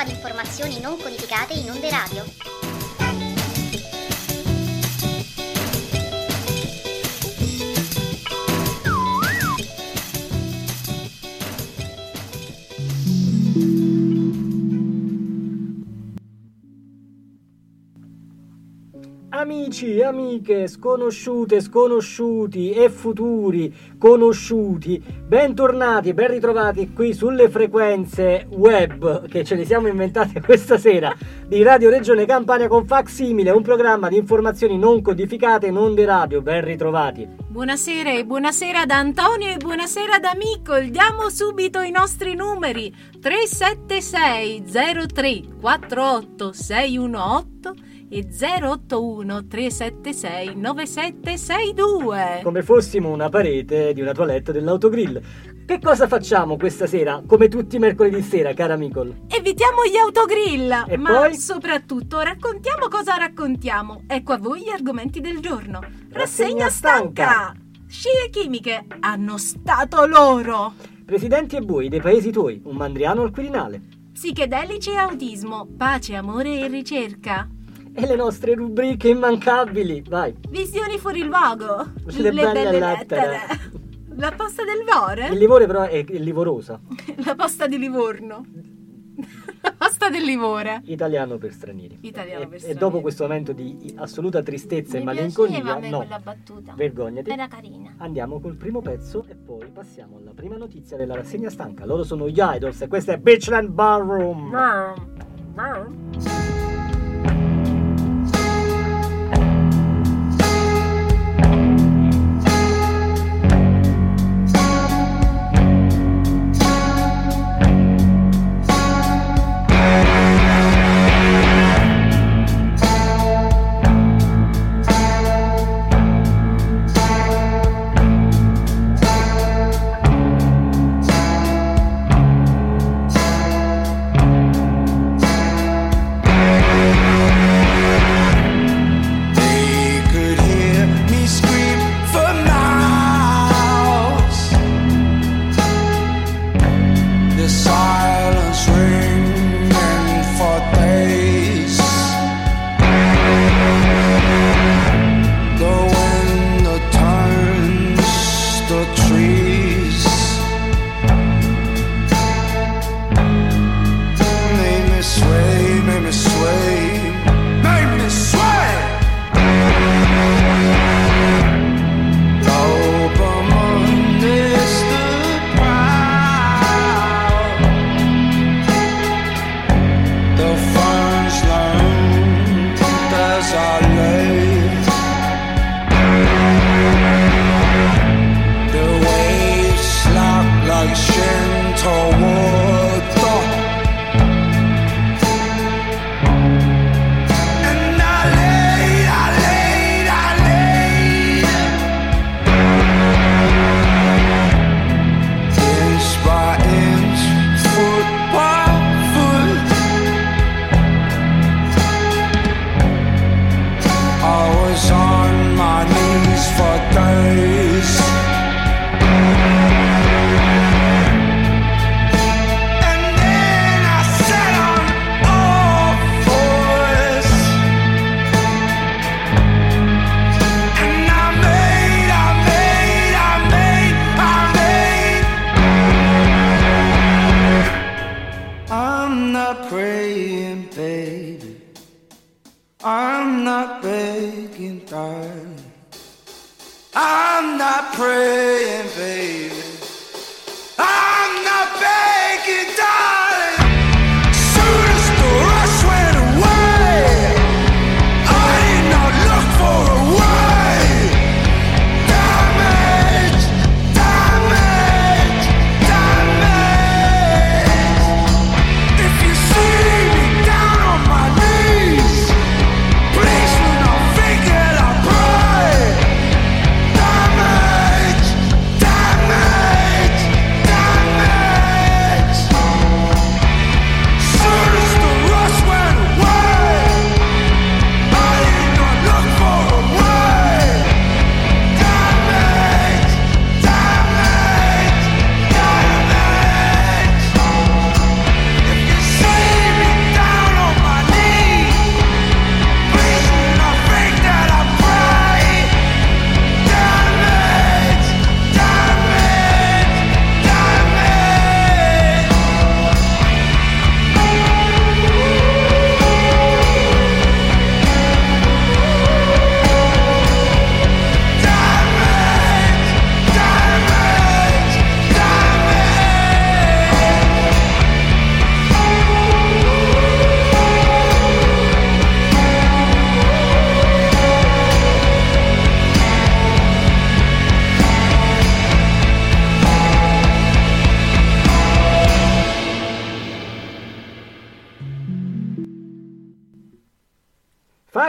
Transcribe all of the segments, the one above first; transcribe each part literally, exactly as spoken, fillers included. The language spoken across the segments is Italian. programma di informazioni non codificate in onde radio. Amici, amiche, sconosciute, sconosciuti e futuri conosciuti, bentornati e ben ritrovati qui sulle frequenze web che ce le siamo inventate questa sera di Radio Regione Campania con Facsìmile, un programma di informazioni non codificate in onde radio. Ben ritrovati. Buonasera e buonasera da Antonio e buonasera da Micol. Diamo subito i nostri numeri: tre sette sei zero tre quattro otto sei uno otto e zero otto uno tre sette sei nove sette sei due. Come fossimo una parete di una toilette dell'autogrill. Che cosa facciamo questa sera, come tutti i mercoledì sera, cara Micol? Evitiamo gli autogrill, e ma poi? Soprattutto raccontiamo cosa raccontiamo. Ecco a voi gli argomenti del giorno. Rassegna stanca. Scie chimiche hanno stato loro. Presidenti e bui dei paesi tuoi, un mandriano al Quirinale. Psichedelici e autismo, pace, amore e ricerca. E le nostre rubriche immancabili, vai. Visioni fuori luogo, le, le belle lettere. lettere. La posta del Vore. Il Livore però è livorosa. La posta di Livorno. La posta del Livore. Italiano per stranieri. Italiano per stranieri. E dopo questo momento di assoluta tristezza Mi e malinconia, no, quella battuta. Vergognati. Era carina. Andiamo col primo pezzo e poi passiamo alla prima notizia della rassegna stanca. Loro sono gli Idles e questa è Beachland Ballroom. No. No.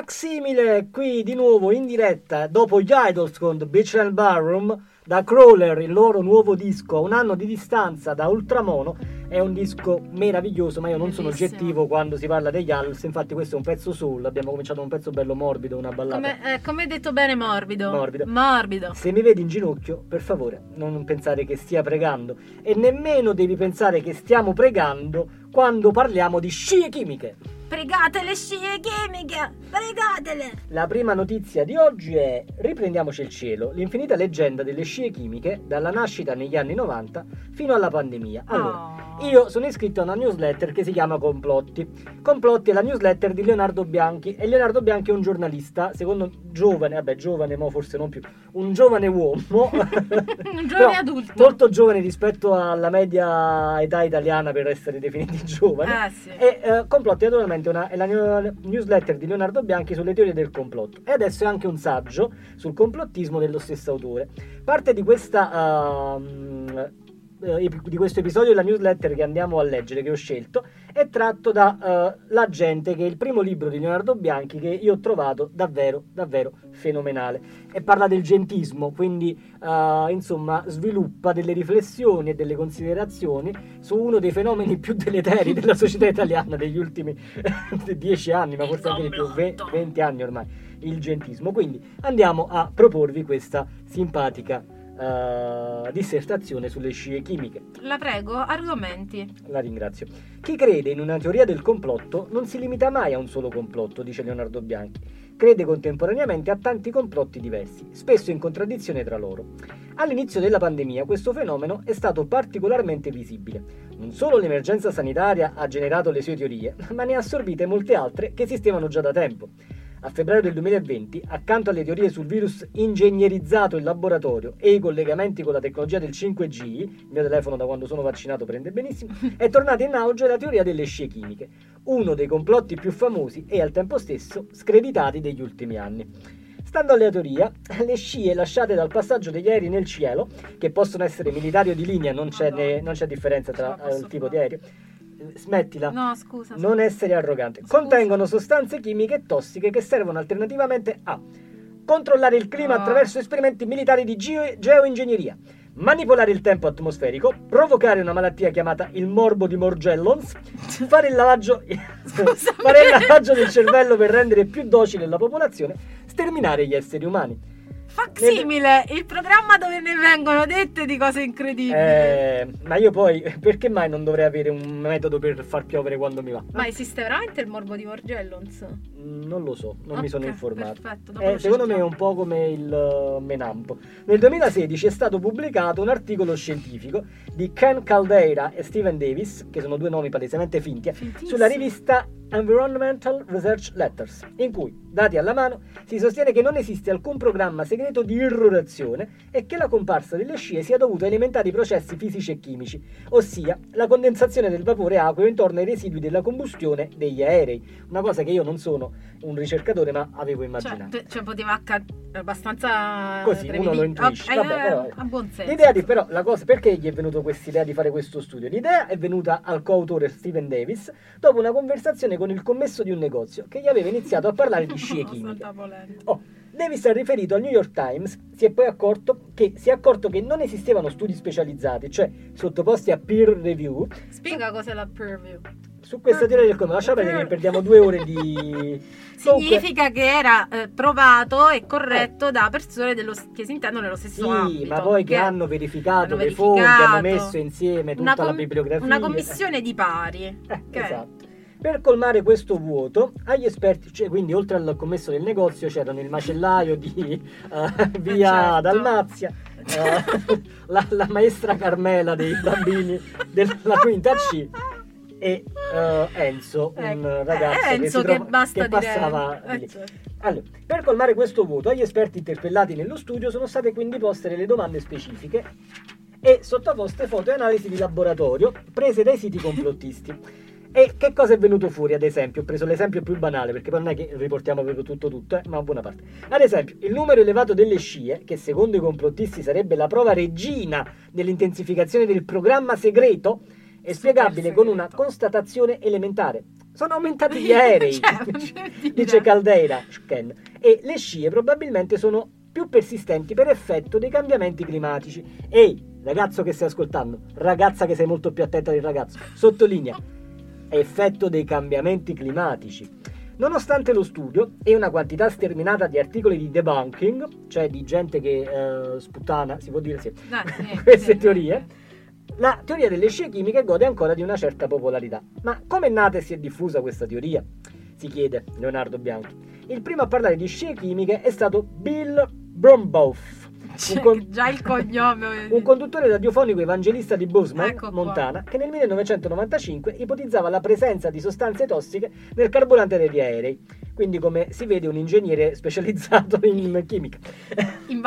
Facsìmile, qui di nuovo in diretta dopo gli Idles con The Beachland Ballroom, da Crawler, il loro nuovo disco a un anno di distanza da Ultramono. È un disco meraviglioso, ma io non sono oggettivo quando si parla degli Idles, infatti questo è un pezzo soul, abbiamo cominciato un pezzo bello morbido, una ballata come, eh, come hai detto bene, morbido. morbido morbido Se mi vedi in ginocchio, per favore non pensare che stia pregando, e nemmeno devi pensare che stiamo pregando quando parliamo di scie chimiche. Pregate le scie chimiche, pregatele! La prima notizia di oggi è Riprendiamoci il cielo, l'infinita leggenda delle scie chimiche dalla nascita negli anni novanta fino alla pandemia. Allora, oh. io sono iscritto a una newsletter che si chiama Complotti. Complotti è la newsletter di Leonardo Bianchi, e Leonardo Bianchi è un giornalista, secondo giovane, vabbè giovane, mo forse non più, un giovane uomo. Un giovane adulto. Molto giovane rispetto alla media età italiana per essere definiti giovani. Ah, sì. E uh, Complotti naturalmente Una, è la newsletter di Leonardo Bianchi sulle teorie del complotto, e adesso è anche un saggio sul complottismo dello stesso autore. Parte di questa uh, di questo episodio della newsletter che andiamo a leggere, che ho scelto, è tratto da uh, La Gente, che è il primo libro di Leonardo Bianchi, che io ho trovato davvero davvero fenomenale, e parla del gentismo, quindi uh, insomma sviluppa delle riflessioni e delle considerazioni su uno dei fenomeni più deleteri della società italiana degli ultimi dieci anni, ma forse anche di più, venti anni ormai, il gentismo. Quindi andiamo a proporvi questa simpatica Uh, dissertazione sulle scie chimiche. La prego, argomenti. La ringrazio. Chi crede in una teoria del complotto non si limita mai a un solo complotto, dice Leonardo Bianchi. Crede contemporaneamente a tanti complotti diversi, spesso in contraddizione tra loro. All'inizio della pandemia questo fenomeno è stato particolarmente visibile. Non solo l'emergenza sanitaria ha generato le sue teorie, ma ne ha assorbite molte altre che esistevano già da tempo. A febbraio del duemilaventi, accanto alle teorie sul virus ingegnerizzato in laboratorio e i collegamenti con la tecnologia del cinque G, il mio telefono da quando sono vaccinato prende benissimo, è tornata in auge la teoria delle scie chimiche, uno dei complotti più famosi e al tempo stesso screditati degli ultimi anni. Stando alla teoria, le scie lasciate dal passaggio degli aerei nel cielo, che possono essere militari o di linea, non c'è, ne, non c'è differenza tra il tipo di aereo, smettila, no, scusa, non essere arrogante, scusa. Contengono sostanze chimiche tossiche che servono alternativamente a controllare il clima no. attraverso esperimenti militari di ge- geoingegneria, manipolare il tempo atmosferico, provocare una malattia chiamata il morbo di Morgellons, fare il lavaggio, fare il lavaggio del cervello per rendere più docile la popolazione, sterminare gli esseri umani. Facsìmile, il programma dove ne vengono dette di cose incredibili. Eh, ma io poi, perché mai non dovrei avere un metodo per far piovere quando mi va? Ma esiste veramente il morbo di Morgellons? Non lo so, non okay, mi sono informato. Perfetto, eh, secondo me è un po' come il uh, menampo. Nel duemilasedici è stato pubblicato un articolo scientifico di Ken Caldeira e Stephen Davis, che sono due nomi palesemente finti, Fintissimo. sulla rivista Environmental Research Letters, in cui, dati alla mano, si sostiene che non esiste alcun programma segreto di irrorazione e che la comparsa delle scie sia dovuta a elementari processi fisici e chimici, ossia la condensazione del vapore acqueo intorno ai residui della combustione degli aerei, una cosa che io non sono un ricercatore ma avevo immaginato. Cioè, cioè poteva acc- abbastanza così, prevedibile. Uno lo intuisce. Okay, vabbè, però, a buon senso. L'idea di però la cosa, perché gli è venuto quest'idea di fare questo studio? L'idea è venuta al coautore Stephen Davis dopo una conversazione con il commesso di un negozio che gli aveva iniziato a parlare di scie chimiche. Oh, Davis ha riferito al New York Times, si è poi accorto che si è accorto che non esistevano studi specializzati, cioè sottoposti a peer review. Spiega cos'è la peer review. Su questa teoria del complotto, lascia perdere che perdiamo due ore di... Significa Dunque... che era eh, provato e corretto eh. da persone dello... che si intendono nello stesso sì, ambito. Sì, ma poi che hanno verificato, hanno verificato le fonti, hanno messo insieme tutta com- la bibliografia. Una commissione eh. di pari. Eh, okay. Esatto. Per colmare questo vuoto, agli esperti, cioè, quindi oltre al commesso del negozio c'erano il macellaio di uh, via certo. Dalmazia, uh, la, la maestra Carmela dei bambini della quinta C e uh, Enzo, eh, un ragazzo eh, Enzo che, si trova, che, che passava eh, lì. Certo. Allora, per colmare questo vuoto, agli esperti interpellati nello studio sono state quindi poste delle domande specifiche e sottoposte foto e analisi di laboratorio prese dai siti complottisti. E che cosa è venuto fuori, ad esempio? Ho preso l'esempio più banale, perché poi non è che riportiamo proprio tutto tutto, eh, ma buona parte. Ad esempio, il numero elevato delle scie, che secondo i complottisti sarebbe la prova regina dell'intensificazione del programma segreto, è spiegabile con una constatazione elementare. sono aumentati ieri, dice Caldeira. Ken. E le scie probabilmente sono più persistenti per effetto dei cambiamenti climatici. Ehi, ragazzo che stai ascoltando, ragazza che sei molto più attenta del ragazzo, sottolinea, effetto dei cambiamenti climatici. Nonostante lo studio e una quantità sterminata di articoli di debunking, cioè di gente che eh, sputana, si può dire sì, no, sì queste sì, teorie, sì. La teoria delle scie chimiche gode ancora di una certa popolarità. Ma come è nata e si è diffusa questa teoria? Si chiede Leonardo Bianchi. Il primo a parlare di scie chimiche è stato Bill Bromboff, cioè, un con... già il cognome, un conduttore radiofonico evangelista di Bozeman, ecco Montana, qua. Che nel millenovecentonovantacinque ipotizzava la presenza di sostanze tossiche nel carburante degli aerei. Quindi, come si vede, un ingegnere specializzato in chimica. In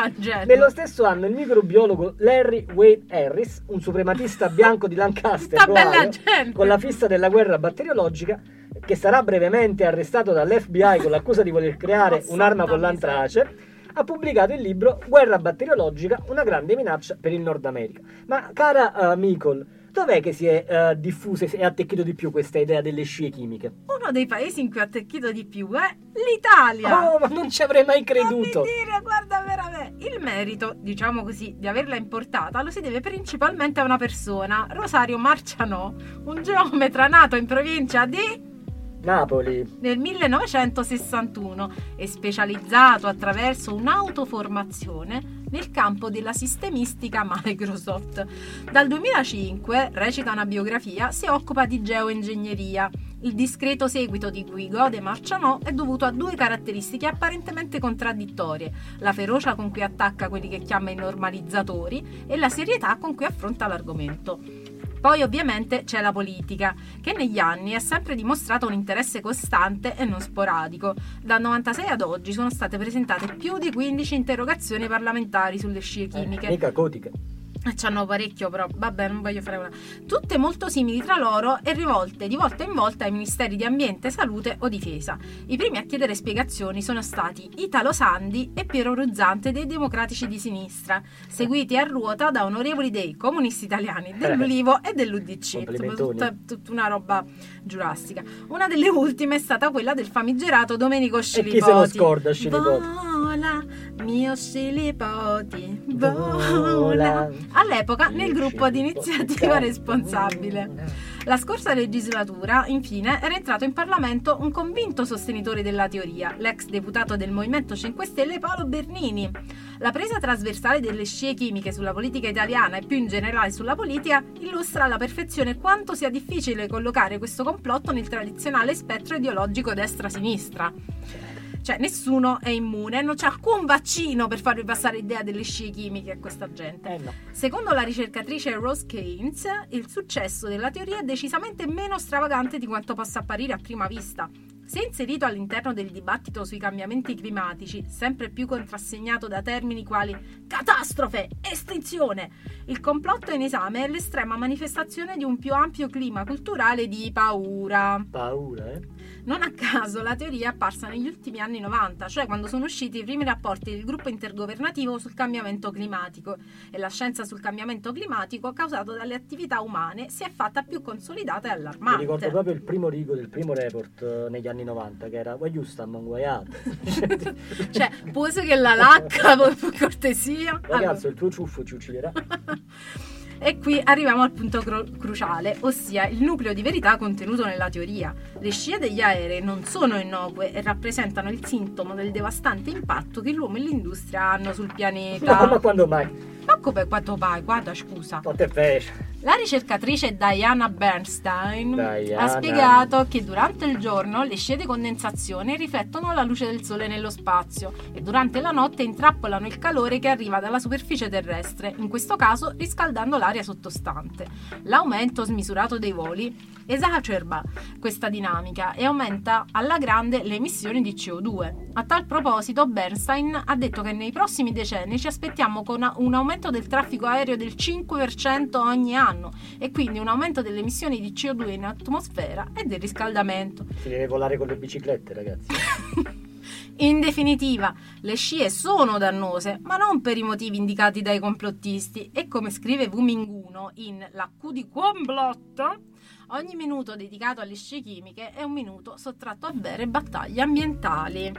Nello stesso anno, il microbiologo Larry Wade Harris, un suprematista bianco di Lancaster, Ohio, con la fissa della guerra batteriologica, che sarà brevemente arrestato dall'F B I con l'accusa di voler creare oh, un'arma con l'antrace, ha pubblicato il libro Guerra batteriologica, una grande minaccia per il Nord America. Ma cara uh, Micol, dov'è che si è uh, diffusa e attecchito di più questa idea delle scie chimiche? Uno dei paesi in cui ha attecchito di più è l'Italia. Oh, ma non ci avrei mai creduto. Non mi dire, guarda veramente. Il merito, diciamo così, di averla importata lo si deve principalmente a una persona, Rosario Marcianò, un geometra nato in provincia di... Napoli nel millenovecentosessantuno e specializzato attraverso un'autoformazione nel campo della sistemistica Microsoft. Dal duemilacinque, recita una biografia, si occupa di geoingegneria. Il discreto seguito di cui gode Marcianò è dovuto a due caratteristiche apparentemente contraddittorie: la ferocia con cui attacca quelli che chiama i normalizzatori e la serietà con cui affronta l'argomento. Poi ovviamente c'è la politica, che negli anni ha sempre dimostrato un interesse costante e non sporadico. Dal novantasei ad oggi sono state presentate più di quindici interrogazioni parlamentari sulle scie chimiche. Eh, mica cotiche. C'hanno parecchio però, vabbè non voglio fare una. Tutte molto simili tra loro e rivolte di volta in volta ai ministeri di ambiente, salute o difesa. I primi a chiedere spiegazioni sono stati Italo Sandi e Piero Ruzzante dei Democratici di Sinistra, seguiti a ruota da onorevoli dei Comunisti Italiani, dell'Ulivo e dell'U D C. Tutta, tutta una roba giurastica. Una delle ultime è stata quella del famigerato Domenico Scilipoti. E chi se lo scorda Scilipoti? Vola, mio Scilipoti, vola. All'epoca nel gruppo di iniziativa responsabile. La scorsa legislatura, infine, era entrato in Parlamento un convinto sostenitore della teoria, l'ex deputato del Movimento cinque Stelle Paolo Bernini. La presa trasversale delle scie chimiche sulla politica italiana e più in generale sulla politica illustra alla perfezione quanto sia difficile collocare questo complotto nel tradizionale spettro ideologico destra-sinistra. Cioè, nessuno è immune, non c'è alcun vaccino per farvi passare l'idea delle scie chimiche a questa gente. Eh no. Secondo la ricercatrice Rose Keynes, il successo della teoria è decisamente meno stravagante di quanto possa apparire a prima vista. Se inserito all'interno del dibattito sui cambiamenti climatici, sempre più contrassegnato da termini quali catastrofe, estinzione, il complotto in esame è l'estrema manifestazione di un più ampio clima culturale di paura. Paura, eh? Non a caso la teoria è apparsa negli ultimi anni novanta, cioè quando sono usciti i primi rapporti del gruppo intergovernativo sul cambiamento climatico, e la scienza sul cambiamento climatico causato dalle attività umane si è fatta più consolidata e allarmante. Mi ricordo proprio il primo rigo del primo report eh, negli anni novanta, che era guaiù sta manguaiato. Cioè, posso che la lacca per cortesia. Ragazzo, allora, il tuo ciuffo ci ucciderà. E qui arriviamo al punto cru- cruciale, ossia il nucleo di verità contenuto nella teoria. Le scie degli aerei non sono innocue e rappresentano il sintomo del devastante impatto che l'uomo e l'industria hanno sul pianeta. No, ma quando mai? Ma come quanto mai? Guarda, scusa. Quanto è pesce? La ricercatrice Diana Bernstein Diana. ha spiegato che durante il giorno le scie di condensazione riflettono la luce del sole nello spazio e durante la notte intrappolano il calore che arriva dalla superficie terrestre, in questo caso riscaldando l'aria sottostante. L'aumento smisurato dei voli esacerba questa dinamica e aumenta alla grande le emissioni di C O due. A tal proposito Bernstein ha detto che nei prossimi decenni ci aspettiamo con un aumento del traffico aereo del cinque per cento ogni anno e quindi un aumento delle emissioni di C O due in atmosfera e del riscaldamento. Si deve volare con le biciclette, ragazzi. In definitiva, le scie sono dannose, ma non per i motivi indicati dai complottisti e come scrive Vuminguno in La Q di Complotto, Ogni minuto dedicato alle scie chimiche è un minuto sottratto a vere battaglie ambientali.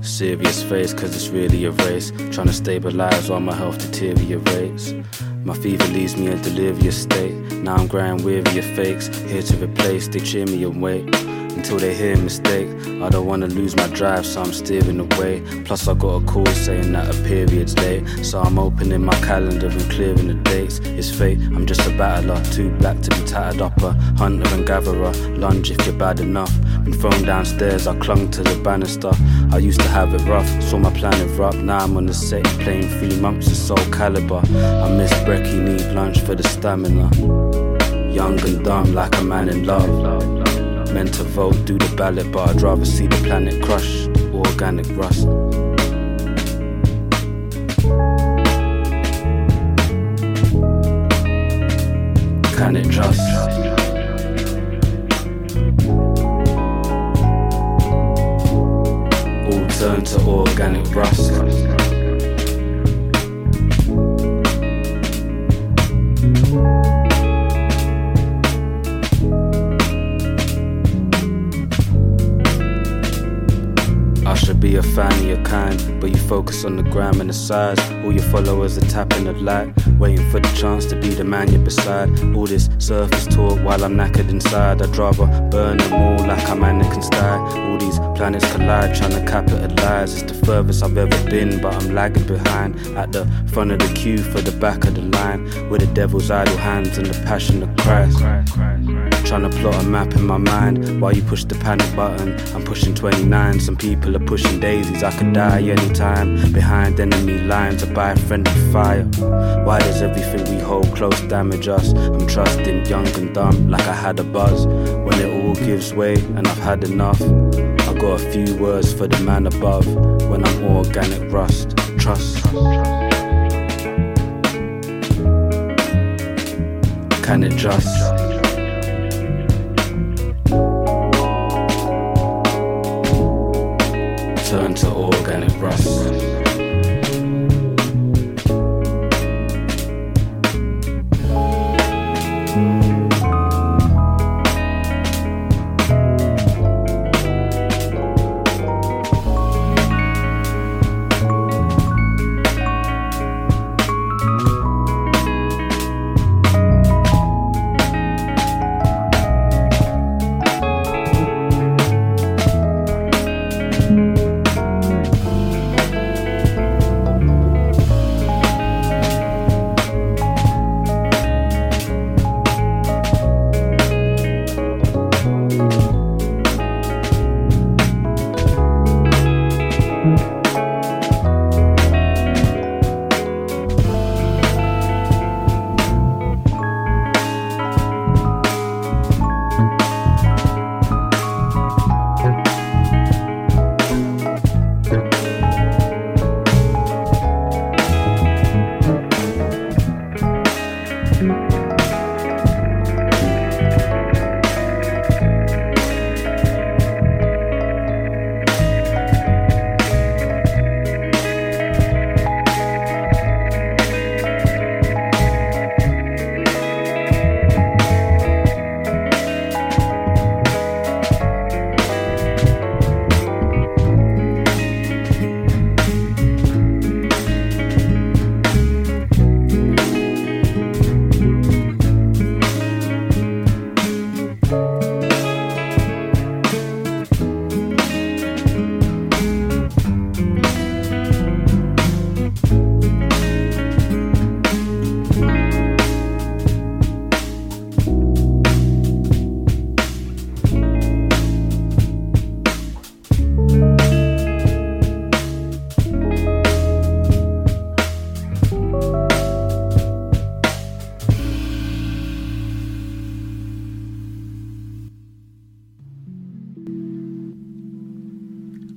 Serious face, cause it's really a race. Trying to stabilize while my health deteriorates. My fever leaves me in delirious state. Now I'm grinding weary of fakes. Here to replace, they cheer me awake. Until they hear mistake, I don't wanna lose my drive, so I'm steering away. Plus I got a call saying that a period's late, so I'm opening my calendar and clearing the dates. It's fate, I'm just a battler, too black to be tattered up. A hunter and gatherer, lunge if you're bad enough. Been thrown downstairs, I clung to the banister. I used to have it rough, saw my plan erupt. Now I'm on the set, playing three months of Soul Calibur. I miss brekkie, need lunch for the stamina. Young and dumb, like a man in love. Meant to vote, do the ballot, but I'd rather see the planet crushed. Organic rust. Can it trust? All turn to organic rust. Be a fan of your kind, but you focus on the gram and the size. All your followers are tapping the light, waiting for the chance to be the man you're beside. All this surface talk while I'm knackered inside. I'd rather burn them all like I'm Anakin style. All these planets collide, trying to capitalize. It's the furthest I've ever been, but I'm lagging behind. At the front of the queue for the back of the line, with the devil's idle hands and the passion of Christ. Trying to plot a map in my mind, while you push the panic button, I'm pushing twenty-nine. Some people are pushing daisies, I could die anytime. Behind enemy lines, I buy friendly fire. Why does everything we hold close damage us? I'm trusting, young and dumb, like I had a buzz. When it all gives way and I've had enough, I got a few words for the man above. When I'm organic rust, trust. Can it trust? Turn to organic rust.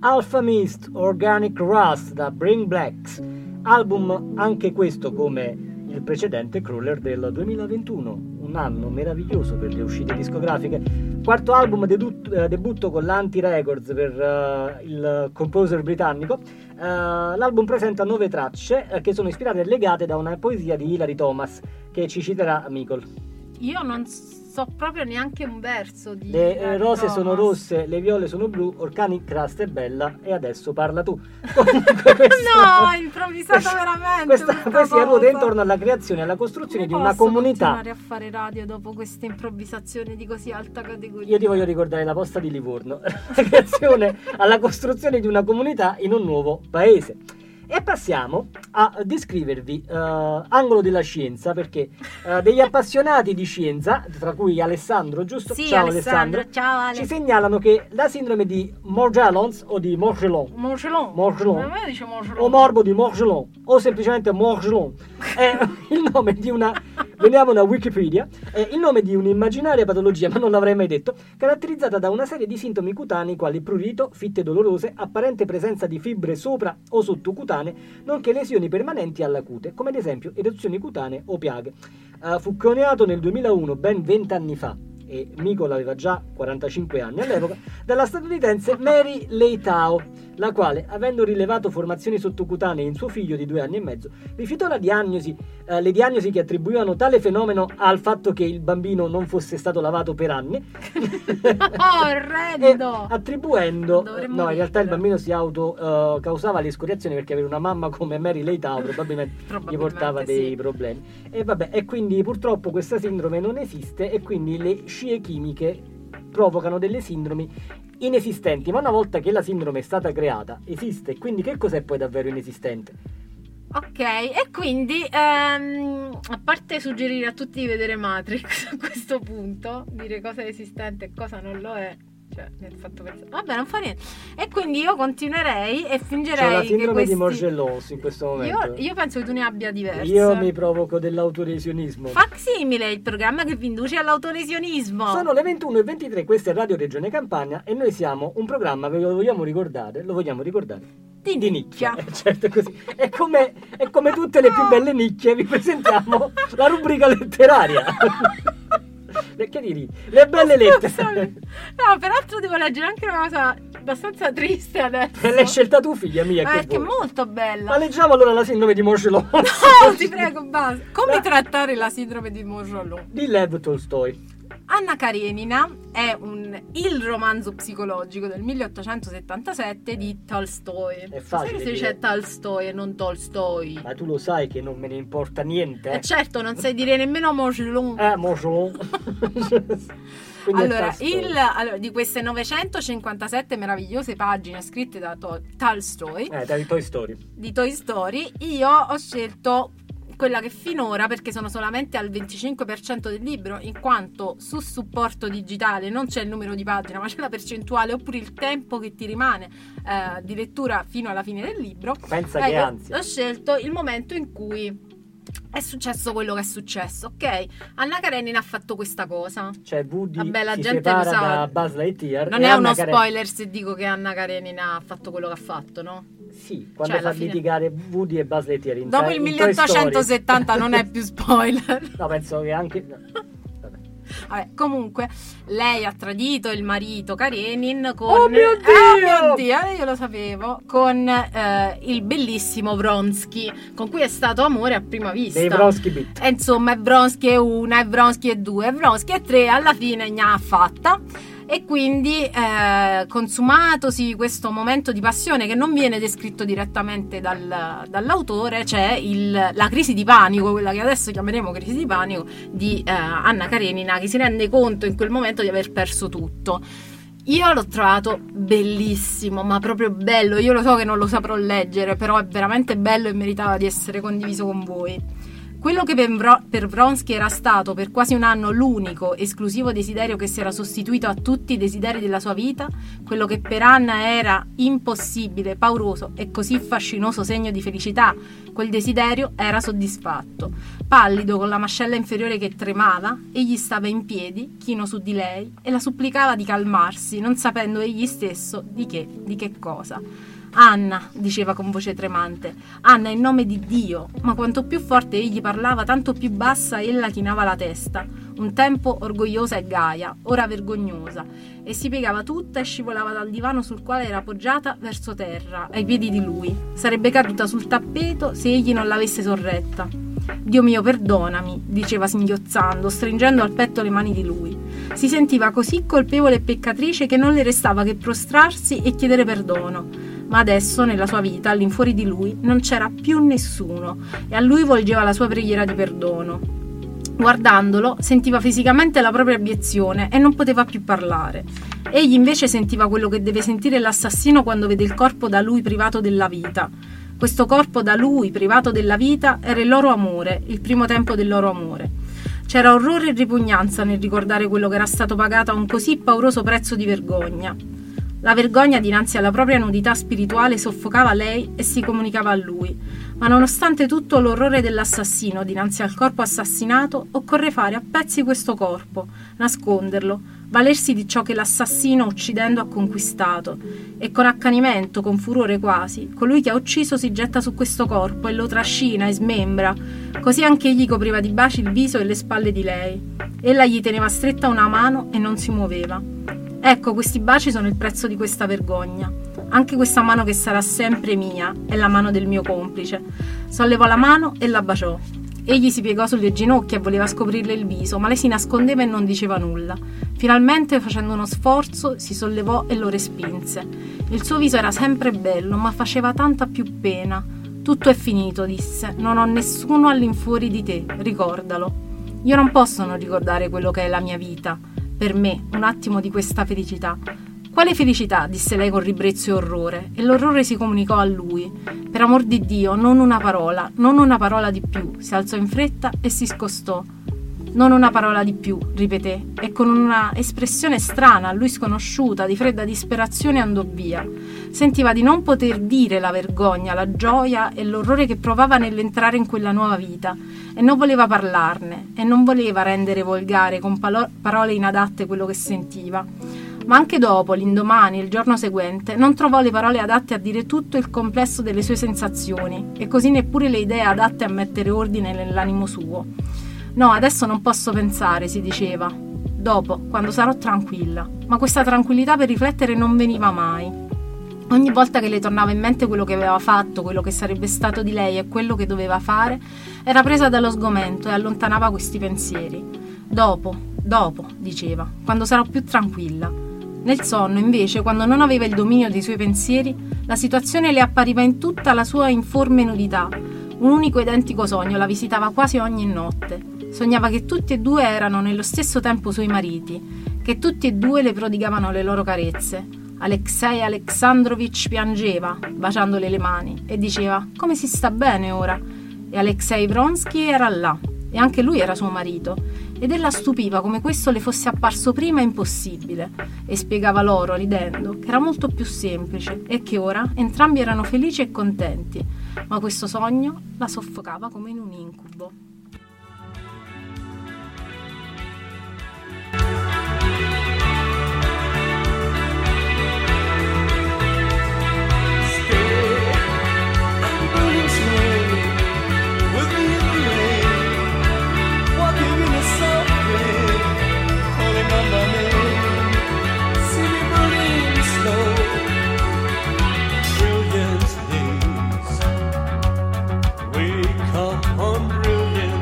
Alpha Mist, Organic Rust da Bring Blacks, album anche questo come il precedente Crawler del duemilaventuno, un un anno meraviglioso per le uscite discografiche. Quarto album debut- debutto con l'Anti Records per uh, il composer britannico. Uh, l'album presenta nove tracce uh, che sono ispirate e legate da una poesia di Hilary Thomas che ci citerà Mikol. Io non so proprio neanche un verso di Le eh, rose Thomas. Sono rosse, le viole sono blu, Organic Rust è bella e adesso parla tu. Comunque questo, no, improvvisato questo, veramente. Questa, questa ruota intorno alla creazione e alla costruzione Come di una comunità. Non continuare a fare radio dopo questa improvvisazione di così alta categoria. Io ti voglio ricordare la posta di Livorno. La creazione alla costruzione di una comunità in un nuovo paese. E passiamo a descrivervi uh, Angolo della Scienza, perché uh, degli appassionati di scienza, tra cui Alessandro, giusto? Sì, ciao Alessandro, Alessandro. Ciao, Ale. Ci segnalano che la sindrome di Morgellons o di Morgellon Morgellon, Morgellon. Dice Morgellon o morbo di Morgellon o semplicemente Morgellon è il nome di una veniamo da Wikipedia, è il nome di un'immaginaria patologia, ma non l'avrei mai detto, caratterizzata da una serie di sintomi cutanei quali prurito, fitte dolorose, apparente presenza di fibre sopra o sottocutanee, nonché lesioni permanenti alla cute, come ad esempio eruzioni cutanee o piaghe. Uh, fu coniato nel duemilauno, ben venti anni fa, e Mikol aveva già quarantacinque anni all'epoca, dalla statunitense Mary Leitao, la quale, avendo rilevato formazioni sottocutanee in suo figlio di due anni e mezzo, rifiutò la diagnosi, eh, le diagnosi che attribuivano tale fenomeno al fatto che il bambino non fosse stato lavato per anni. Oh, orrendo! Attribuendo... Dovremmo no, in realtà il bambino si auto eh, causava le escoriazioni, perché avere una mamma come Mary Leitao probabilmente, probabilmente gli portava sì. dei problemi. E vabbè, e quindi purtroppo questa sindrome non esiste, e quindi le scie chimiche provocano delle sindromi inesistenti, ma una volta che la sindrome è stata creata esiste, quindi che cos'è poi davvero inesistente? Ok, e quindi ehm, a parte suggerire a tutti di vedere Matrix, a questo punto dire cosa è esistente e cosa non lo è, cioè mi ha fatto pensare, vabbè, non fa niente. E quindi io continuerei e fingerei che c'è la sindrome questi... di Morgellons in questo momento. Io, io penso che tu ne abbia diverse. Io mi provoco dell'autolesionismo. Facsìmile, il programma che vi induce all'autolesionismo. Sono le ventuno e ventitré, questa è Radio Regione Campania e noi siamo un programma che lo vogliamo ricordare, lo vogliamo ricordare di, di nicchia, nicchia. Eh, certo, così. È come, è come tutte le più belle nicchie, vi presentiamo la rubrica letteraria. Le, che diri? Le belle lettere. No, peraltro devo leggere anche una cosa abbastanza triste adesso. L'hai scelta tu, figlia mia? Ma che è che è molto bella. Ma leggiamo allora la sindrome di Morgellons. No, ti prego, basta. Come no. trattare la sindrome di Morgellons? Di Lev Tolstoi. Anna Karenina è un, il romanzo psicologico del milleottocentosettantasette di Tolstoi. È facile. Sai che si dice Tolstoi e non Tolstoi? Ma tu lo sai che non me ne importa niente. Eh? Eh certo, non sai dire nemmeno Morgellons. Eh, Morgellons. allora, il, allora, di queste novecentocinquantasette meravigliose pagine scritte da to- Tolstoi, eh, da Toy Story. Di Toy Story, io ho scelto quella che finora, perché sono solamente al venticinque per cento del libro, in quanto su supporto digitale non c'è il numero di pagina, ma c'è la percentuale oppure il tempo che ti rimane eh, di lettura fino alla fine del libro. Pensa eh, che anzi ho scelto il momento in cui è successo quello che è successo, ok? Anna Karenina ha fatto questa cosa. Cioè Woody Vabbè, la si gente separa lo sa. Da Buzz Lightyear. Non è Anna uno Karen... spoiler se dico che Anna Karenina ha fatto quello che ha fatto, no? Sì, quando cioè, fa fine... litigare Woody e Buzz Lightyear. In Dopo ta- il milleottocentosettanta non è più spoiler. No, penso che anche... Vabbè. Vabbè, comunque, lei ha tradito il marito Karenin con... Oh mio Dio! Eh, oh mio Dio, io lo sapevo. Con eh, il bellissimo Vronsky, con cui è stato amore a prima vista. Dei Vronsky Beat. E insomma, è Vronsky è una, è Vronsky è due, è Vronsky è tre. Alla fine ne ha fatta. E quindi eh, consumatosi questo momento di passione che non viene descritto direttamente dal, dall'autore, c'è il, la crisi di panico, quella che adesso chiameremo crisi di panico di eh, Anna Karenina, che si rende conto in quel momento di aver perso tutto. Io l'ho trovato bellissimo, ma proprio bello. Io lo so che non lo saprò leggere, però è veramente bello e meritava di essere condiviso con voi. Quello che per Vronsky era stato per quasi un anno l'unico, esclusivo desiderio che si era sostituito a tutti i desideri della sua vita, quello che per Anna era impossibile, pauroso e così fascinoso segno di felicità, quel desiderio era soddisfatto. Pallido, con la mascella inferiore che tremava, egli stava in piedi, chino su di lei, e la supplicava di calmarsi, non sapendo egli stesso di che, di che cosa. Anna, diceva con voce tremante, Anna, in nome di Dio, ma quanto più forte egli parlava, tanto più bassa ella chinava la testa. un tempo orgogliosa e gaia, ora vergognosa, e si piegava tutta e scivolava dal divano sul quale era appoggiata verso terra, ai piedi di lui. Sarebbe caduta sul tappeto se egli non l'avesse sorretta. «Dio mio, perdonami», diceva singhiozzando, stringendo al petto le mani di lui. Si sentiva così colpevole e peccatrice che non le restava che prostrarsi e chiedere perdono. Ma adesso, nella sua vita, all'infuori di lui, non c'era più nessuno, e a lui volgeva la sua preghiera di perdono. Guardandolo, sentiva fisicamente la propria abiezione e non poteva più parlare. Egli invece sentiva quello che deve sentire l'assassino quando vede il corpo da lui privato della vita. Questo corpo da lui privato della vita era il loro amore, il primo tempo del loro amore. C'era orrore e ripugnanza nel ricordare quello che era stato pagato a un così pauroso prezzo di vergogna. La vergogna dinanzi alla propria nudità spirituale soffocava lei e si comunicava a lui, ma nonostante tutto l'orrore dell'assassino dinanzi al corpo assassinato occorre fare a pezzi questo corpo, nasconderlo, valersi di ciò che l'assassino uccidendo ha conquistato, e con accanimento, con furore quasi, colui che ha ucciso si getta su questo corpo e lo trascina e smembra, così anche egli copriva di baci il viso e le spalle di lei. Ella gli teneva stretta una mano e non si muoveva. Ecco, questi baci sono il prezzo di questa vergogna. Anche questa mano che sarà sempre mia è la mano del mio complice. Sollevò la mano e la baciò. Egli si piegò sulle ginocchia e voleva scoprirle il viso, ma lei si nascondeva e non diceva nulla. Finalmente, facendo uno sforzo, si sollevò e lo respinse. Il suo viso era sempre bello, ma faceva tanta più pena. «Tutto è finito», disse. «Non ho nessuno all'infuori di te, ricordalo». Io non posso non ricordare quello che è la mia vita. Per me, un attimo di questa felicità. «Quale felicità?» disse lei con ribrezzo e orrore, e l'orrore si comunicò a lui. «Per amor di Dio, non una parola, non una parola di più», si alzò in fretta e si scostò. «Non una parola di più», ripeté, e con una espressione strana, a lui sconosciuta, di fredda disperazione andò via. Sentiva di non poter dire la vergogna, la gioia e l'orrore che provava nell'entrare in quella nuova vita, e non voleva parlarne, e non voleva rendere volgare con palo- parole inadatte quello che sentiva. Ma anche dopo, l'indomani, il giorno seguente, non trovò le parole adatte a dire tutto il complesso delle sue sensazioni, e così neppure le idee adatte a mettere ordine nell'animo suo. «No, adesso non posso pensare», si diceva. «Dopo, quando sarò tranquilla». Ma questa tranquillità per riflettere non veniva mai. Ogni volta che le tornava in mente quello che aveva fatto, quello che sarebbe stato di lei e quello che doveva fare, era presa dallo sgomento e allontanava questi pensieri. «Dopo, dopo», diceva, «quando sarò più tranquilla». Nel sonno, invece, quando non aveva il dominio dei suoi pensieri, la situazione le appariva in tutta la sua informe nudità. Un unico identico sogno la visitava quasi ogni notte. Sognava che tutti e due erano nello stesso tempo suoi mariti, che tutti e due le prodigavano le loro carezze. Alexei Alexandrovich piangeva, baciandole le mani, e diceva «Come si sta bene ora?» E Alexei Vronsky era là, e anche lui era suo marito, ed ella stupiva come questo le fosse apparso prima impossibile, e spiegava loro, ridendo, che era molto più semplice, e che ora entrambi erano felici e contenti, ma questo sogno la soffocava come in un incubo. Brilliant things, wake up on brilliant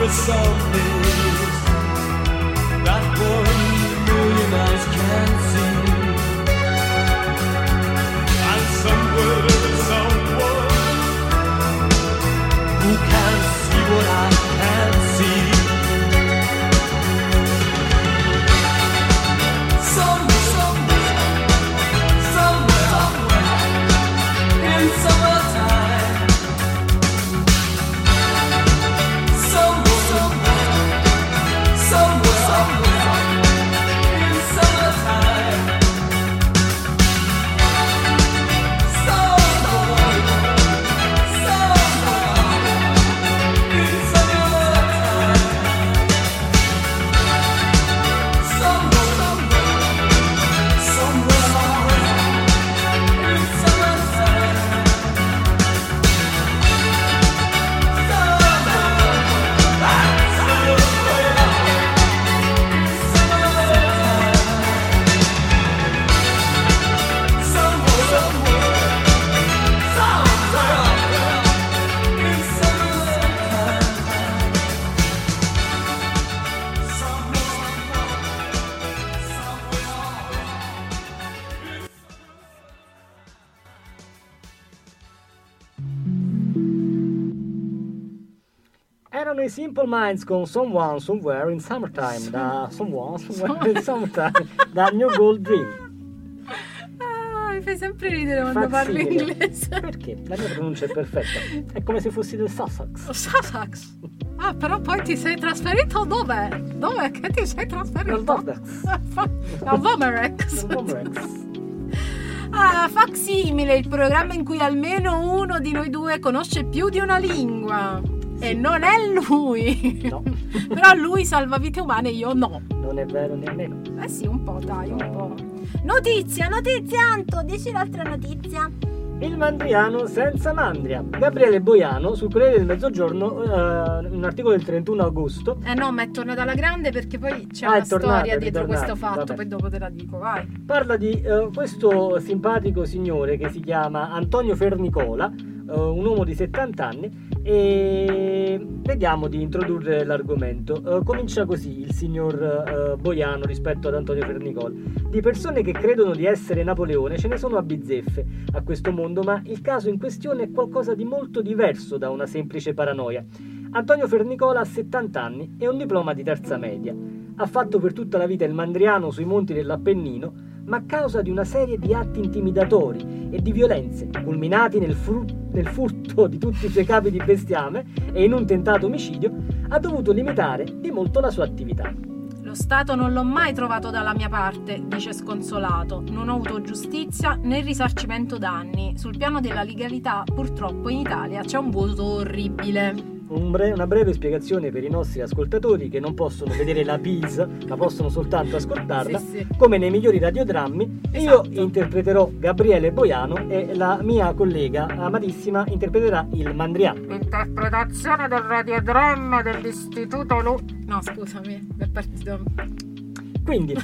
a sundays that one million eyes can see, and somewhere there's someone who can see what I can't see. Somewhere, somewhere, somewhere, somewhere in summertime. Simple Minds con Someone Somewhere in Summertime, Som- da Someone Somewhere Som- in Summertime da New Gold Dream. Ah, mi fai sempre ridere quando Facsìmile. Parli inglese. Perché? La mia pronuncia è perfetta. È come se fossi del Sussex. Oh, Sussex? Ah, però poi ti sei trasferito dove? Dove che ti sei trasferito? Al Dovex. Al Vomerex. Al Vomerex. Ah, Facsìmile, il programma in cui almeno uno di noi due conosce più di una lingua. E non è lui, no. Però lui salva vite umane, io no. Non è vero nemmeno. Eh sì, un po', dai, un po'. Notizia, notizia, Anto, dici l'altra notizia. Il mandriano senza mandria. Gabriele Boiano sul Corriere del Mezzogiorno, eh, un articolo del trentuno agosto. Eh no, ma è tornata alla grande perché poi c'è ah, una tornata, storia dietro questo fatto, vabbè. Poi dopo te la dico, vai. Parla di eh, questo simpatico signore che si chiama Antonio Fernicola, eh, un uomo di settanta anni. E vediamo di introdurre l'argomento. Uh, comincia così il signor uh, Boiano rispetto ad Antonio Fernicola. Di persone che credono di essere Napoleone ce ne sono a bizzeffe a questo mondo, ma il caso in questione è qualcosa di molto diverso da una semplice paranoia. Antonio Fernicola ha settanta anni e un diploma di terza media. Ha fatto per tutta la vita il mandriano sui monti dell'Appennino, ma a causa di una serie di atti intimidatori e di violenze, culminati nel, fru- nel furto di tutti i suoi capi di bestiame e in un tentato omicidio, ha dovuto limitare di molto la sua attività. Lo Stato non l'ho mai trovato dalla mia parte, dice sconsolato. Non ho avuto giustizia né risarcimento danni. Sul piano della legalità, purtroppo in Italia c'è un vuoto orribile. Un bre- una breve spiegazione per i nostri ascoltatori che non possono vedere la Pisa ma possono soltanto ascoltarla, sì, sì. Come nei migliori radiodrammi, esatto. Io interpreterò Gabriele Boiano e la mia collega amatissima interpreterà il mandriano. Interpretazione del radiodramma dell'istituto Lu... no scusami, del partito. Quindi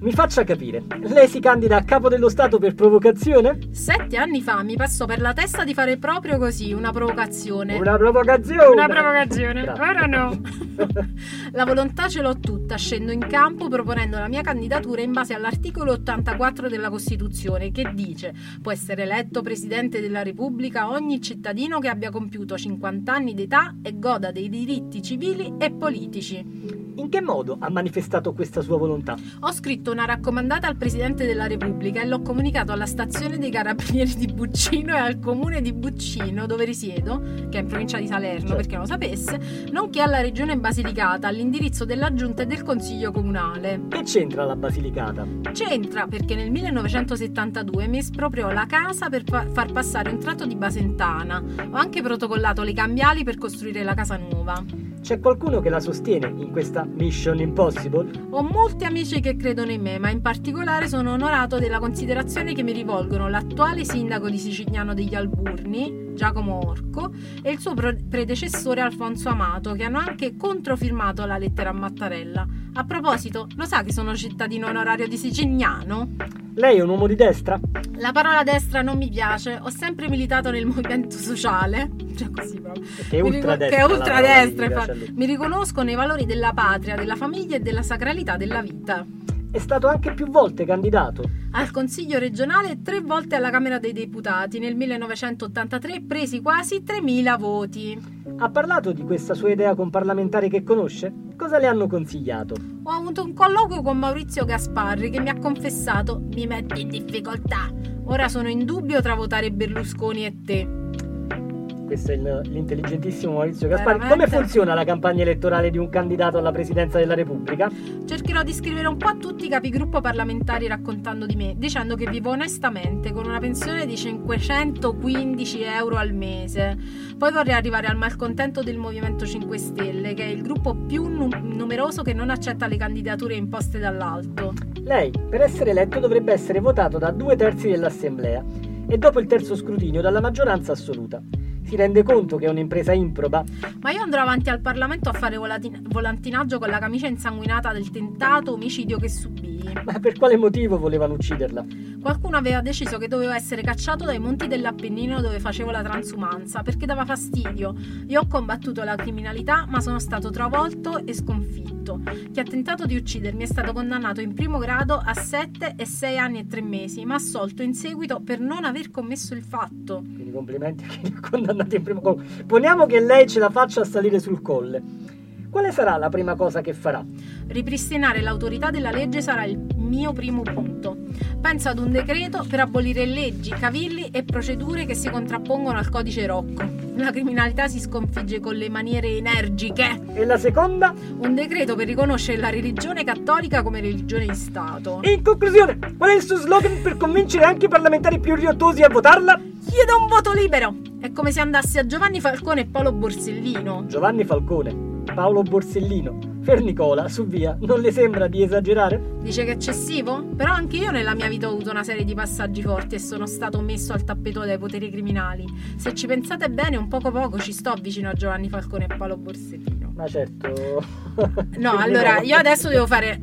mi faccia capire, lei si candida a capo dello Stato per provocazione? Sette anni fa mi passò per la testa di fare proprio così, una provocazione. Una provocazione! Una provocazione, Bravo. Ora no! La volontà ce l'ho tutta, scendo in campo proponendo la mia candidatura in base all'articolo ottantaquattro della Costituzione che dice: può essere eletto Presidente della Repubblica ogni cittadino che abbia compiuto cinquanta anni d'età e goda dei diritti civili e politici. In che modo ha manifestato questa sua volontà? Ho scritto una raccomandata al Presidente della Repubblica e l'ho comunicato alla stazione dei Carabinieri di Buccino e al comune di Buccino, dove risiedo, che è in provincia di Salerno, certo. Per chi non lo sapesse, nonché alla regione Basilicata, all'indirizzo della Giunta e del Consiglio Comunale. Che c'entra la Basilicata? C'entra perché nel millenovecentosettantadue mi espropriò la casa per fa- far passare un tratto di Basentana. Ho anche protocollato le cambiali per costruire la casa nuova. C'è qualcuno che la sostiene in questa Mission Impossible? Ho molti amici che credono in me, ma in particolare sono onorato della considerazione che mi rivolgono l'attuale sindaco di Sicigliano degli Alburni, Giacomo Orco, e il suo predecessore Alfonso Amato, che hanno anche controfirmato la lettera a Mattarella. A proposito, lo sa che sono cittadino onorario di Sicigliano? Lei è un uomo di destra? La parola destra non mi piace, ho sempre militato nel movimento sociale, cioè così proprio. Che è ultradestra. Che è ultradestra, infatti. Mi riconosco nei valori della patria, della famiglia e della sacralità della vita. È stato anche più volte candidato al Consiglio regionale e tre volte alla Camera dei Deputati. Nel millenovecentottantatré presi quasi tremila voti. Ha parlato di questa sua idea con parlamentari che conosce? Cosa le hanno consigliato? Ho avuto un colloquio con Maurizio Gasparri che mi ha confessato: mi metti in difficoltà, ora sono in dubbio tra votare Berlusconi e te. Questo è il, l'intelligentissimo Maurizio Gasparri. Veramente? Come funziona la campagna elettorale di un candidato alla presidenza della Repubblica? Cercherò di scrivere un po' a tutti i capigruppo parlamentari raccontando di me, dicendo che vivo onestamente con una pensione di cinquecentoquindici euro al mese. Poi vorrei arrivare al malcontento del Movimento cinque Stelle, che è il gruppo più num- numeroso che non accetta le candidature imposte dall'alto. Lei, per essere eletto, dovrebbe essere votato da due terzi dell'assemblea e dopo il terzo scrutinio dalla maggioranza assoluta. Si rende conto che è un'impresa improba? Ma io andrò avanti al Parlamento a fare volatin- volantinaggio con la camicia insanguinata del tentato omicidio che subì. Ma per quale motivo volevano ucciderla? Qualcuno aveva deciso che dovevo essere cacciato dai monti dell'Appennino dove facevo la transumanza perché dava fastidio. Io ho combattuto la criminalità ma sono stato travolto e sconfitto. Chi ha tentato di uccidermi è stato condannato in primo grado a sette e sei anni e tre mesi, ma assolto in seguito per non aver commesso il fatto. Quindi complimenti a chi li ha condannati in primo grado. Poniamo che lei ce la faccia a salire sul colle. Quale sarà la prima cosa che farà? Ripristinare l'autorità della legge sarà il mio primo punto. Penso ad un decreto per abolire leggi, cavilli e procedure che si contrappongono al codice Rocco. La criminalità si sconfigge con le maniere energiche. E la seconda? Un decreto per riconoscere la religione cattolica come religione di Stato. E in conclusione, qual è il suo slogan per convincere anche i parlamentari più riottosi a votarla? Chiedo un voto libero! È come se andassi a Giovanni Falcone e Paolo Borsellino. Giovanni Falcone, Paolo Borsellino, per Nicola su via, non le sembra di esagerare? Dice che è eccessivo? Però anche io nella mia vita ho avuto una serie di passaggi forti e sono stato messo al tappeto dai poteri criminali. Se ci pensate bene, un poco poco ci sto vicino a Giovanni Falcone e Paolo Borsellino. Ma certo. No, allora io adesso devo fare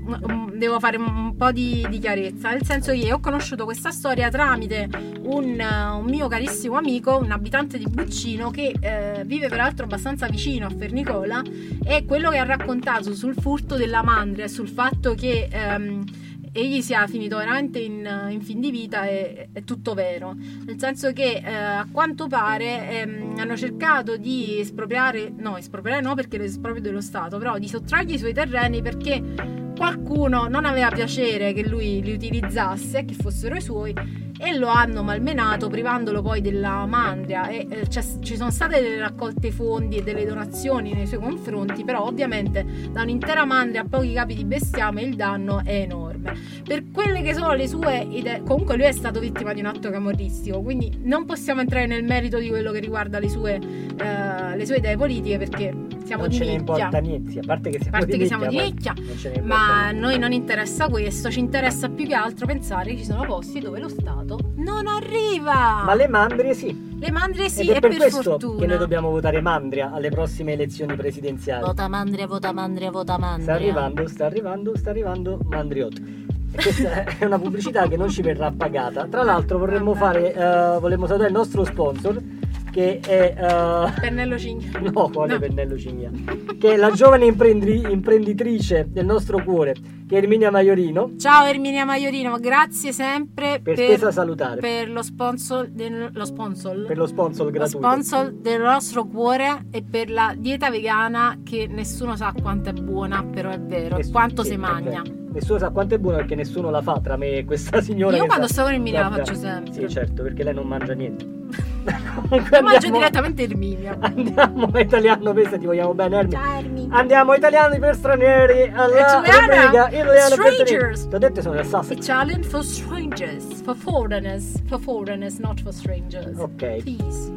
devo fare un po' di, di chiarezza, nel senso che ho conosciuto questa storia tramite un, un mio carissimo amico, un abitante di Buccino che eh, vive peraltro abbastanza vicino a Fernicola, e quello che ha raccontato sul furto della mandria e sul fatto che ehm, egli sia finito veramente in, in fin di vita è, è tutto vero, nel senso che eh, a quanto pare ehm, hanno cercato di espropriare no, espropriare no perché lo esproprio dello Stato, però di sottrargli i suoi terreni perché qualcuno non aveva piacere che lui li utilizzasse, che fossero i suoi, e lo hanno malmenato privandolo poi della mandria. E, eh, ci sono state delle raccolte fondi e delle donazioni nei suoi confronti, però ovviamente da un'intera mandria a pochi capi di bestiame il danno è enorme. Per quelle che sono le sue idee, comunque lui è stato vittima di un atto camorristico, quindi non possiamo entrare nel merito di quello che riguarda le sue, eh, le sue idee politiche, perché siamo non di ce nicchia. Ne importa niente, a parte che siamo, parte di, che nicchia, siamo di nicchia, ma, ma a noi non interessa questo, ci interessa più che altro pensare che ci sono posti dove lo Stato non arriva. Ma le mandrie sì. Le mandrie sì, ed è e per, per questo fortuna che noi dobbiamo votare mandria alle prossime elezioni presidenziali. Vota mandria, vota mandria, vota mandria. Sta arrivando, sta arrivando, sta arrivando Mandriot. E questa è una pubblicità che non ci verrà pagata. Tra l'altro vorremmo fare, uh, vorremmo salutare il nostro sponsor, che è uh... Pennello Cigna. No, quale no. Pennello Cigna? Che è la giovane imprendi... imprenditrice del nostro cuore, che è Erminia Maiorino. Ciao Erminia Maiorino, grazie sempre per, per salutare. Per lo sponsor del... lo sponsor. Per lo sponsor gratuito. Lo sponsor del nostro cuore e per la dieta vegana che nessuno sa quanto è buona, però è vero, e quanto sì, si mangia. Perfetto. Nessuno sa quanto è buona perché nessuno la fa, tra me e questa signora. Io quando sto con Erminia la faccio sempre. Sì, certo, perché lei non mangia niente. Andiamo, mangio direttamente Erminia. Andiamo a Italiano per Ti vogliamo bene, Erminia. Ciao, Erminia. Andiamo a Italiani per Stranieri. Alla rubrica Italiano per Strangers. Ti ho detto sono nel Sussex. Italian for strangers, for foreigners, for foreigners, not for strangers. Ok. Please.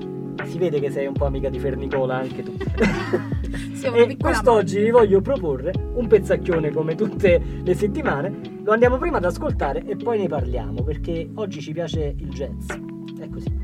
Si vede che sei un po' amica di Fernicola anche tu. E quest'oggi vi voglio proporre un pezzacchione come tutte le settimane. Lo andiamo prima ad ascoltare e poi ne parliamo, perché oggi ci piace il jazz. È così.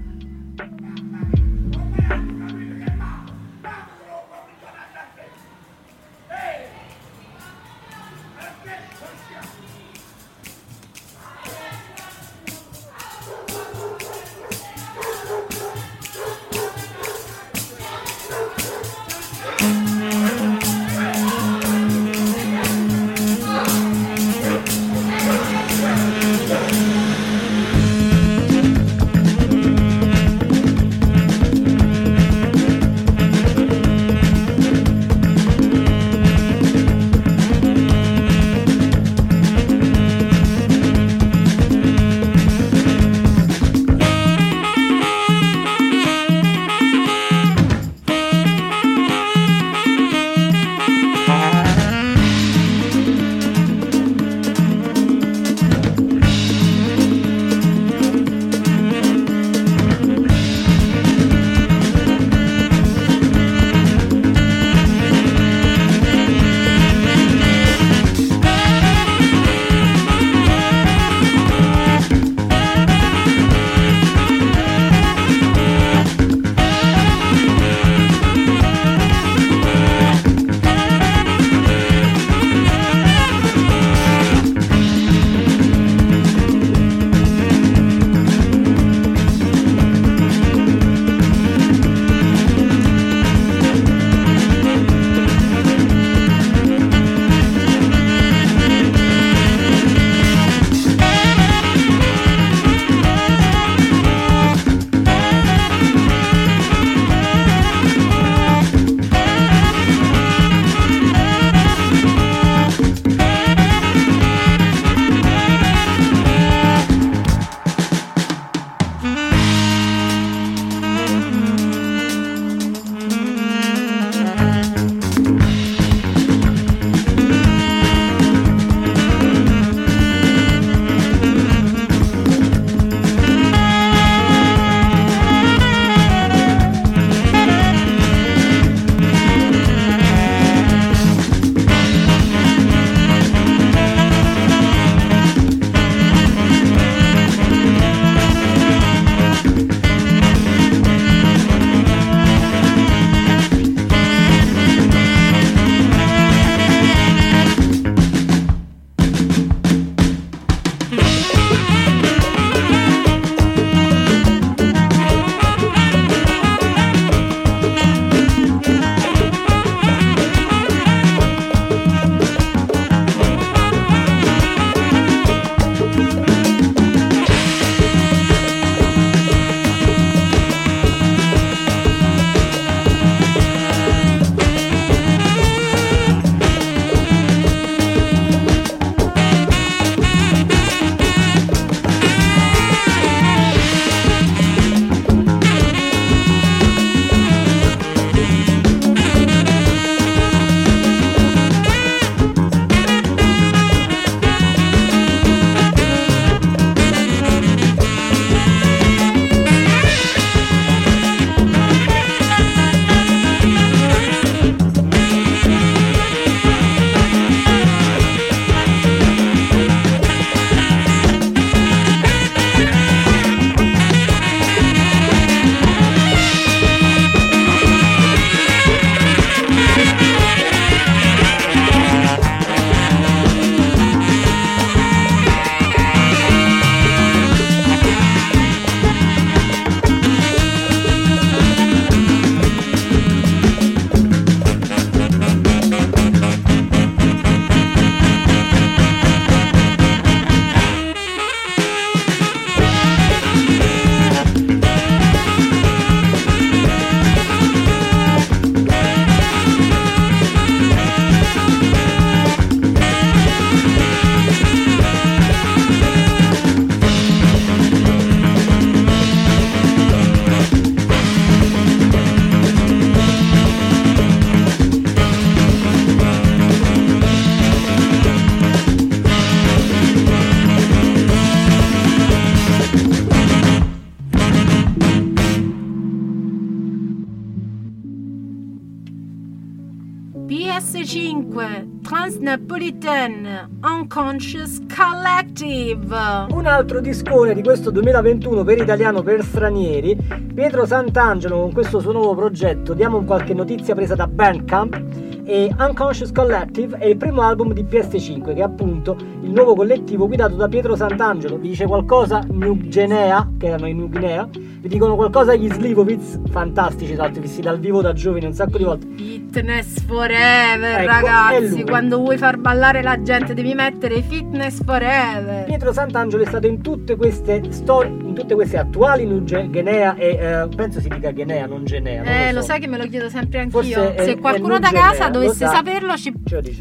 cinque, Transnapolitan Unconscious Collective. Un altro discone di questo duemilaventuno per italiano per stranieri, Pietro Sant'Angelo con questo suo nuovo progetto. Diamo qualche notizia presa da Bandcamp. E Unconscious Collective è il primo album di P S cinque, che è appunto il nuovo collettivo guidato da Pietro Sant'Angelo. Vi dice qualcosa Nuova Genea, che erano i Nuova Genea? Vi dicono qualcosa gli Scilipoti? Fantastici, tra l'altro, visti dal vivo da giovani un sacco di volte. Fitness Forever, ecco, ragazzi, quando vuoi far ballare la gente devi mettere Fitness Forever. Pietro Sant'Angelo è stato in tutte queste storie, in tutte queste attuali Nuova Genea e uh, penso si dica Genea, non Genea. Non eh, lo, so. lo sai che me lo chiedo sempre anch'io. Forse Se è, qualcuno è da casa dovesse saperlo, ci,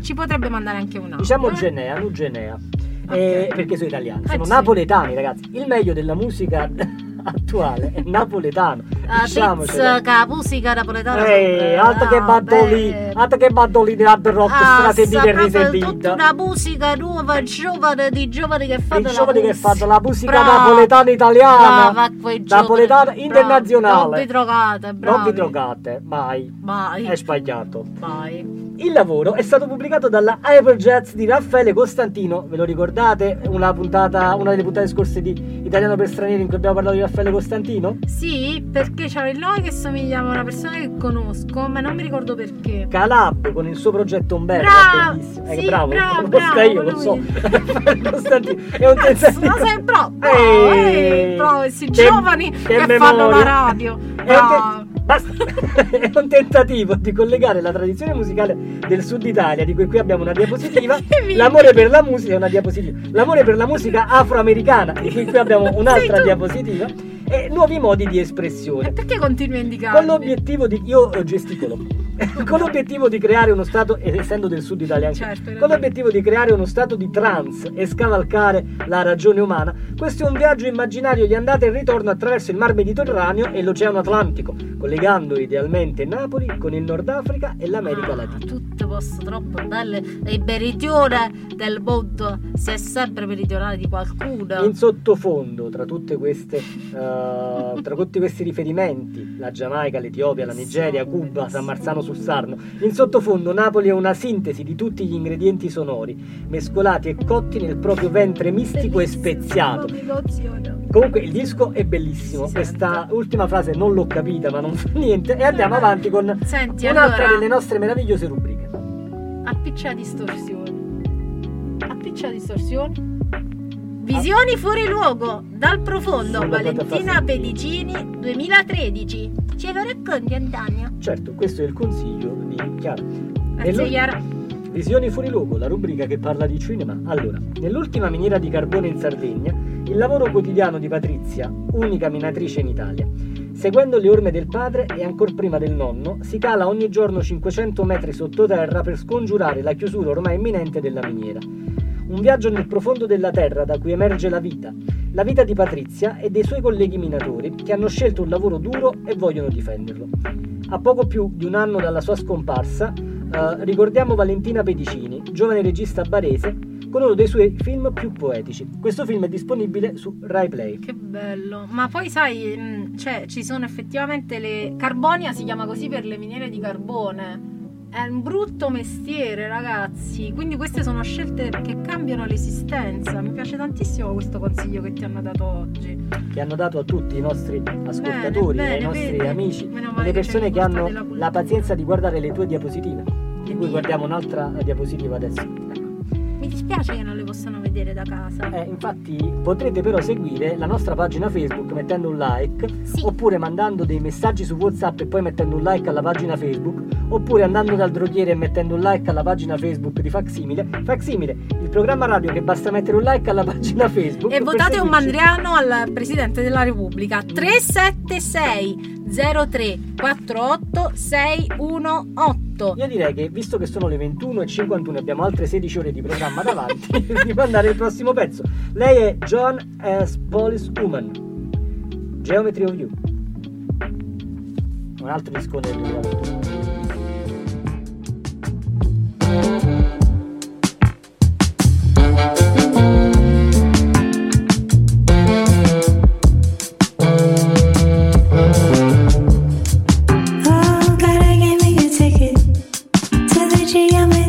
ci potrebbe mandare anche un altro. Diciamo eh? Genea, Nuova Genea, okay. eh, perché sono italiani, eh, sono sì. napoletani, ragazzi. Il meglio della musica attuale è napoletano. Ah, pizzica, musica napoletana. Ehi, altro che battoli, altro che battoli di hard rock ah, strategiche risentite. Tutta una musica nuova, giovane, di giovani che fanno la giovani musica. che fanno la musica brava. napoletana italiana. Brava, napoletana brava. internazionale. Non vi drogate, bravi. Non vi drogate, mai. Mai. È sbagliato. Mai. Il lavoro è stato pubblicato dalla Hyperjets di Raffaele Costantino. Ve lo ricordate? Una puntata, una delle puntate scorse di Italiano per Stranieri in cui abbiamo parlato di Raffaele Costantino? Sì, perché c'era il nome che somigliava a una persona che conosco, ma non mi ricordo perché. Calab con il suo progetto Umberto. Bravo, è sì, eh, bravo, bravo, bravo io, lo so. Raffaele Costantino è un tentativo. Ma sei bravo, ehi, bravo, questi giovani che, che fanno la radio. Bravo. Basta. È un tentativo di collegare la tradizione musicale del Sud Italia, di cui qui abbiamo una diapositiva, l'amore per la musica, una diapositiva, l'amore per la musica afroamericana, di cui qui abbiamo un'altra diapositiva, e nuovi modi di espressione. E perché continui a indicarmi? Con l'obiettivo di io gesticolo. Con l'obiettivo di creare uno stato, essendo del Sud Italia anche, certo, con l'obiettivo di creare uno stato di trance e scavalcare la ragione umana, questo è un viaggio immaginario di andata e ritorno attraverso il Mar Mediterraneo e l'Oceano Atlantico, collegando idealmente Napoli con il Nord Africa e l'America ah, Latina. Tutto posto troppo belle, il meridione del mondo si è sempre meridionale di qualcuno. In sottofondo, tra tutte queste uh, tra tutti questi riferimenti, la Giamaica, l'Etiopia, la Nigeria, Cuba, San Marzano sul Sarno, in sottofondo Napoli è una sintesi di tutti gli ingredienti sonori mescolati e cotti nel proprio ventre mistico bellissimo, e speziato. Comunque il disco è bellissimo. Questa ultima frase non l'ho capita, ma non fa niente, e andiamo avanti con Senti, un'altra allora, delle nostre meravigliose rubriche. Appiccia distorsione, appiccia distorsione, visioni fuori luogo dal profondo. Sono Valentina Pedicini duemilatredici. Ce lo racconti, Antonio? Certo, questo è il consiglio di Chiara. Grazie, Chiara. Visioni fuori luogo, la rubrica che parla di cinema. Allora, nell'ultima miniera di carbone in Sardegna, il lavoro quotidiano di Patrizia, unica minatrice in Italia, seguendo le orme del padre e ancor prima del nonno, si cala ogni giorno cinquecento metri sottoterra per scongiurare la chiusura ormai imminente della miniera. Un viaggio nel profondo della terra da cui emerge la vita, la vita di Patrizia e dei suoi colleghi minatori che hanno scelto un lavoro duro e vogliono difenderlo. A poco più di un anno dalla sua scomparsa, eh, ricordiamo Valentina Pedicini, giovane regista barese, con uno dei suoi film più poetici. Questo film è disponibile su Rai Play. Che bello, ma poi sai, cioè, ci sono effettivamente le... Carbonia si chiama così per le miniere di carbone. È un brutto mestiere, ragazzi, quindi queste sono scelte che cambiano l'esistenza. Mi piace tantissimo questo consiglio che ti hanno dato oggi, che hanno dato a tutti i nostri ascoltatori, bene, bene, ai nostri bene. amici, alle persone che hanno la pazienza di guardare le tue diapositive, di cui guardiamo un'altra diapositiva adesso. Mi dispiace che non le possano vedere da casa. Eh, infatti potrete però seguire la nostra pagina Facebook mettendo un like, sì. oppure mandando dei messaggi su WhatsApp e poi mettendo un like alla pagina Facebook, oppure andando dal droghiere e mettendo un like alla pagina Facebook di Facsìmile. Facsìmile, il programma radio che basta mettere un like alla pagina Facebook. E votate un mandriano al Presidente della Repubblica. Tre sette sei zero tre quattro otto sei uno otto. Io direi che, visto che sono le ventuno e cinquantuno, abbiamo altre sedici ore di programma davanti, di mandare il prossimo pezzo. Lei è John S. Police Woman, Geometry of You, un altro disco del duemilaventuno. She got me.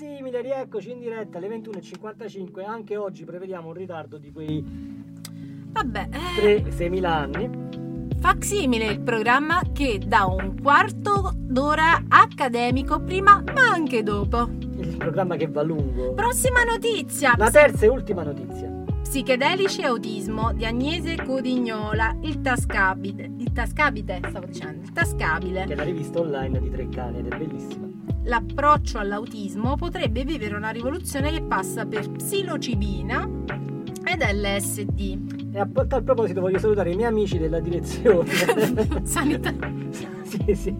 Facsìmile, rieccoci in diretta alle ventuno e cinquantacinque. Anche oggi prevediamo un ritardo di quei Vabbè, eh. sei mila anni. Facsìmile, il programma che dà un quarto d'ora accademico prima ma anche dopo. Il programma che va lungo. Prossima notizia. La terza e ultima notizia. Psichedelici e autismo di Agnese Codignola, Il Tascabile. Il Tascabile, stavo dicendo, Il Tascabile. Che è la rivista online di Treccani ed è bellissima. L'approccio all'autismo potrebbe vivere una rivoluzione che passa per psilocibina ed L S D. E a tal proposito voglio salutare i miei amici della direzione sanità. Sì, sì.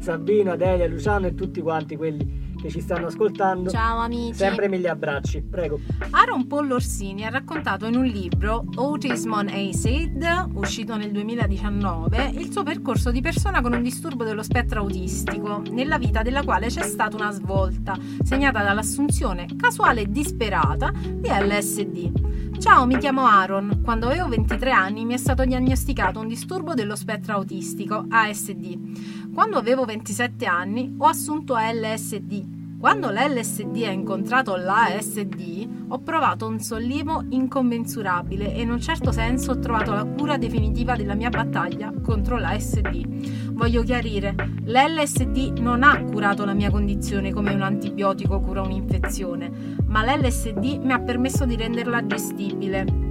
Sabino, Adelia, Luciano e tutti quanti quelli che ci stanno ascoltando. Ciao amici. Sempre mille abbracci, prego. Aaron Paul Orsini ha raccontato in un libro, Autism on Acid, uscito nel duemiladiciannove, il suo percorso di persona con un disturbo dello spettro autistico, nella vita della quale c'è stata una svolta, segnata dall'assunzione casuale e disperata di L S D. Ciao, mi chiamo Aaron. Quando avevo ventitré anni mi è stato diagnosticato un disturbo dello spettro autistico, A S D. Quando avevo ventisette anni ho assunto L S D. Quando l'L S D ha incontrato l'A S D, ho provato un sollievo incommensurabile e in un certo senso ho trovato la cura definitiva della mia battaglia contro l'A S D. Voglio chiarire, l'L S D non ha curato la mia condizione come un antibiotico cura un'infezione, ma l'L S D mi ha permesso di renderla gestibile.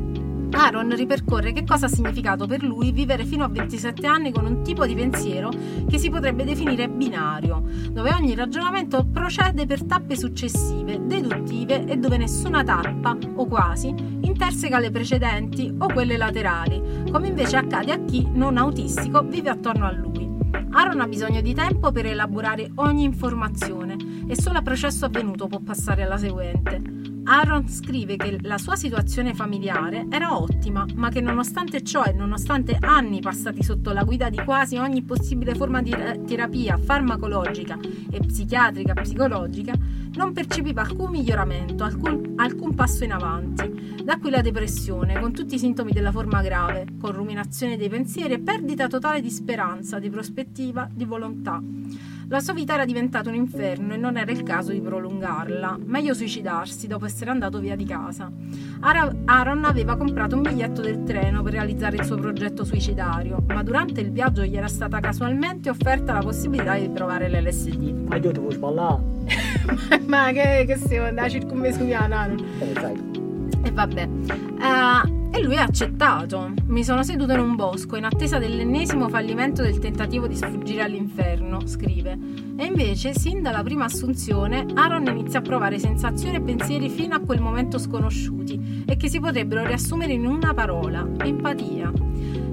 Aaron ripercorre che cosa ha significato per lui vivere fino a ventisette anni con un tipo di pensiero che si potrebbe definire binario, dove ogni ragionamento procede per tappe successive, deduttive e dove nessuna tappa, o quasi, interseca le precedenti o quelle laterali, come invece accade a chi, non autistico, vive attorno a lui. Aaron ha bisogno di tempo per elaborare ogni informazione e solo a processo avvenuto può passare alla seguente. Aaron scrive che la sua situazione familiare era ottima, ma che nonostante ciò e nonostante anni passati sotto la guida di quasi ogni possibile forma di terapia farmacologica e psichiatrica psicologica, non percepiva alcun miglioramento, alcun, alcun passo in avanti. Da qui la depressione, con tutti i sintomi della forma grave, con ruminazione dei pensieri e perdita totale di speranza, di prospettiva, di volontà. La sua vita era diventata un inferno e non era il caso di prolungarla. Meglio suicidarsi dopo essere andato via di casa. Aaron aveva comprato un biglietto del treno per realizzare il suo progetto suicidario, ma durante il viaggio gli era stata casualmente offerta la possibilità di provare l'L S D. Ma io ti vuoi sballare? Ma che, che stiamo andando a circumvescuviare, Aaron? E vabbè... Uh, E lui ha accettato. Mi sono seduto in un bosco in attesa dell'ennesimo fallimento del tentativo di sfuggire all'inferno, scrive. E invece, sin dalla prima assunzione, Aaron inizia a provare sensazioni e pensieri fino a quel momento sconosciuti e che si potrebbero riassumere in una parola: empatia.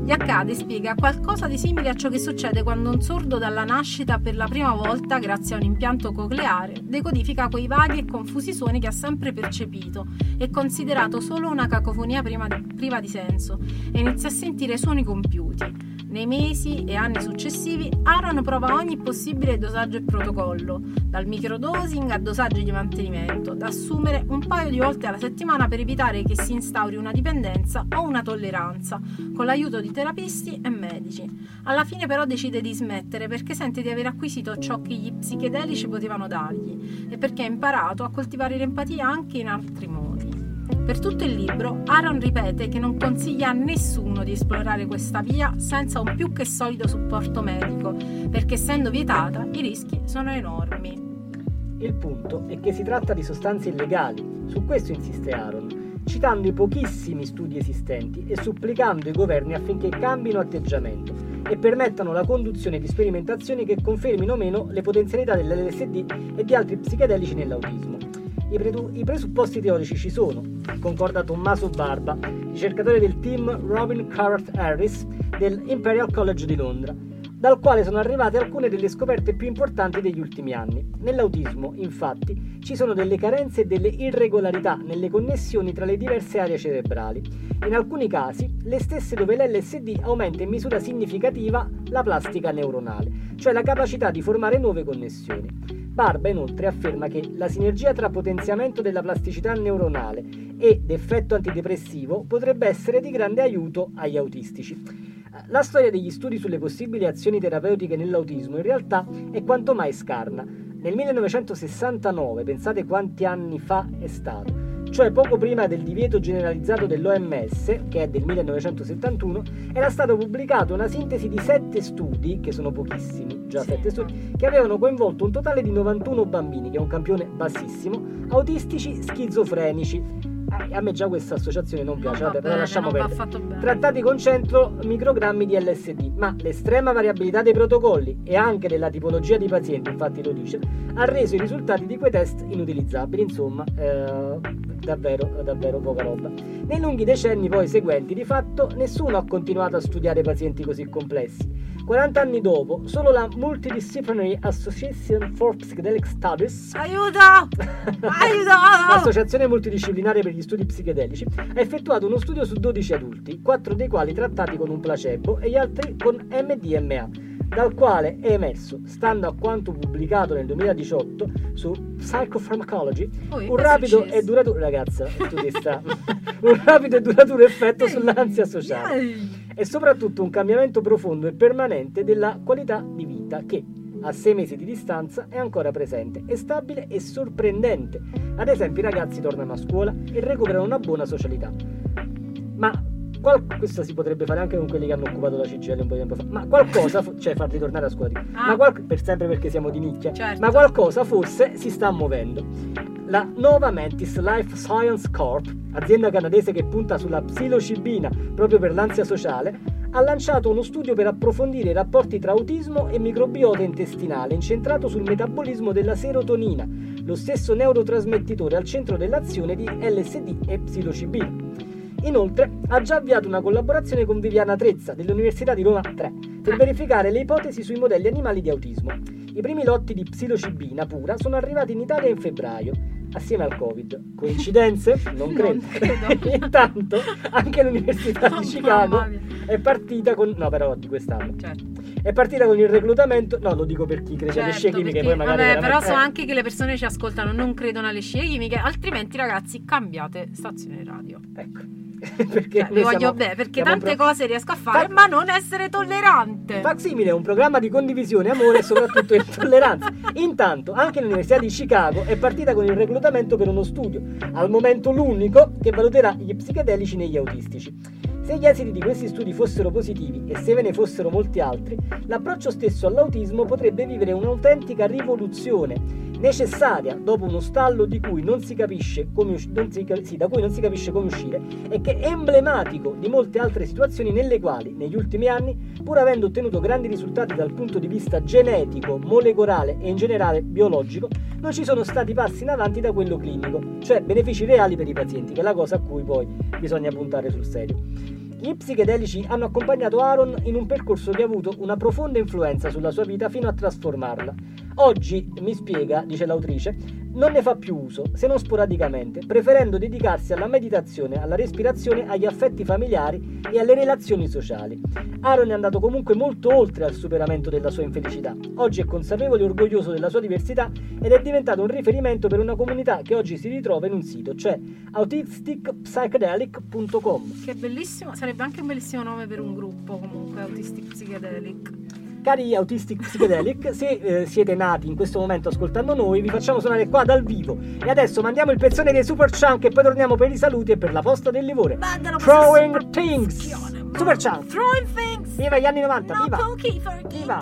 Gli accade, spiega, qualcosa di simile a ciò che succede quando un sordo dalla nascita per la prima volta, grazie a un impianto cocleare, decodifica quei vaghi e confusi suoni che ha sempre percepito e considerato solo una cacofonia prima di priva di senso e inizia a sentire suoni compiuti. Nei mesi e anni successivi Aaron prova ogni possibile dosaggio e protocollo, dal microdosing a dosaggi di mantenimento, da assumere un paio di volte alla settimana per evitare che si instauri una dipendenza o una tolleranza, con l'aiuto di terapisti e medici. Alla fine però decide di smettere perché sente di aver acquisito ciò che gli psichedelici potevano dargli e perché ha imparato a coltivare l'empatia anche in altri modi. Per tutto il libro, Aaron ripete che non consiglia a nessuno di esplorare questa via senza un più che solido supporto medico, perché essendo vietata i rischi sono enormi. Il punto è che si tratta di sostanze illegali, su questo insiste Aaron, citando i pochissimi studi esistenti e supplicando i governi affinché cambino atteggiamento e permettano la conduzione di sperimentazioni che confermino o meno le potenzialità dell'L S D e di altri psichedelici nell'autismo. I presupposti teorici ci sono, concorda Tommaso Barba, ricercatore del team Robin Carrot Harris dell'Imperial College di Londra, dal quale sono arrivate alcune delle scoperte più importanti degli ultimi anni. Nell'autismo, infatti, ci sono delle carenze e delle irregolarità nelle connessioni tra le diverse aree cerebrali, in alcuni casi le stesse dove l'L S D aumenta in misura significativa la plastica neuronale, cioè la capacità di formare nuove connessioni. Barba inoltre afferma che la sinergia tra potenziamento della plasticità neuronale ed effetto antidepressivo potrebbe essere di grande aiuto agli autistici. La storia degli studi sulle possibili azioni terapeutiche nell'autismo in realtà è quanto mai scarna. Nel millenovecentosessantanove, pensate quanti anni fa è stato, cioè poco prima del divieto generalizzato dell'O M S, che è del millenovecentosettantuno, era stata pubblicata una sintesi di sette studi, che sono pochissimi, già sette studi, che avevano coinvolto un totale di novantuno bambini, che è un campione bassissimo, autistici schizofrenici. A me già questa associazione non piace, no, vabbè, bene, la lasciamo perdere. Trattati con cento microgrammi di L S D, ma l'estrema variabilità dei protocolli e anche della tipologia di pazienti, infatti lo dice, ha reso i risultati di quei test inutilizzabili. Insomma, eh, davvero davvero poca roba. Nei lunghi decenni poi seguenti, di fatto, nessuno ha continuato a studiare pazienti così complessi. quaranta anni dopo, solo la Multidisciplinary Association for Psychedelic Studies, aiuto! Aiuto! Associazione multidisciplinare per gli studi psichedelici, ha effettuato uno studio su dodici adulti, quattro dei quali trattati con un placebo e gli altri con M D M A, dal quale è emerso, stando a quanto pubblicato nel duemiladiciotto su Psychopharmacology, Ui, un, rapido e durato... Ragazza, un rapido e duraturo effetto sull'ansia sociale e soprattutto un cambiamento profondo e permanente della qualità di vita che, a sei mesi di distanza, è ancora presente, è stabile e sorprendente. Ad esempio, i ragazzi tornano a scuola e recuperano una buona socialità. Ma qual- questo si potrebbe fare anche con quelli che hanno occupato la C G I L un po' di tempo fa. Ma qualcosa, fo- cioè farli tornare a scuola, di- ah. ma qual- per sempre perché siamo di nicchia, certo. Ma qualcosa forse si sta muovendo. La Nova Mentis Life Science Corp, azienda canadese che punta sulla psilocibina proprio per l'ansia sociale, ha lanciato uno studio per approfondire i rapporti tra autismo e microbiota intestinale, incentrato sul metabolismo della serotonina, lo stesso neurotrasmettitore al centro dell'azione di L S D e psilocibina. Inoltre, ha già avviato una collaborazione con Viviana Trezza dell'Università di Roma tre per verificare le ipotesi sui modelli animali di autismo. I primi lotti di psilocibina pura sono arrivati in Italia in febbraio, assieme al Covid. Coincidenze? Non credo. Non credo. Intanto anche l'Università oh, di Chicago è partita con no però di quest'anno. Certo. È partita con il reclutamento. No, lo dico per chi crede alle scie chimiche, poi magari vabbè, però so eh. anche che le persone ci ascoltano non credono alle scie chimiche, altrimenti ragazzi cambiate stazione radio. Ecco. Perché, cioè, voglio siamo, beh, perché tante pro... cose riesco a fare, Fac... ma non essere tollerante. Facsìmile è un programma di condivisione, amore e soprattutto intolleranza. Intanto anche l'Università di Chicago è partita con il reclutamento per uno studio, al momento l'unico, che valuterà gli psichedelici negli autistici. Se gli esiti di questi studi fossero positivi, e se ve ne fossero molti altri, l'approccio stesso all'autismo potrebbe vivere un'autentica rivoluzione necessaria dopo uno stallo di cui non si capisce come usci- non si cap- sì, da cui non si capisce come uscire, e che è emblematico di molte altre situazioni nelle quali, negli ultimi anni, pur avendo ottenuto grandi risultati dal punto di vista genetico, molecolare e in generale biologico, non ci sono stati passi in avanti da quello clinico, cioè benefici reali per i pazienti, che è la cosa a cui poi bisogna puntare sul serio. Gli psichedelici hanno accompagnato Aaron in un percorso che ha avuto una profonda influenza sulla sua vita fino a trasformarla. Oggi, mi spiega, dice l'autrice, non ne fa più uso, se non sporadicamente, preferendo dedicarsi alla meditazione, alla respirazione, agli affetti familiari e alle relazioni sociali. Aaron è andato comunque molto oltre al superamento della sua infelicità. Oggi è consapevole e orgoglioso della sua diversità ed è diventato un riferimento per una comunità che oggi si ritrova in un sito, cioè autistic psychedelic punto com. Che bellissimo, sarebbe anche un bellissimo nome per un gruppo comunque, Autistic Psychedelic. Cari Autistic Psychedelic, se eh, siete nati in questo momento ascoltando noi, vi facciamo suonare qua dal vivo. E adesso mandiamo il pezzone dei Superchunk e poi torniamo per i saluti e per la posta del livore. Throwing Things, Superchunk, Throwing Things. Viva gli anni novanta, viva. Viva.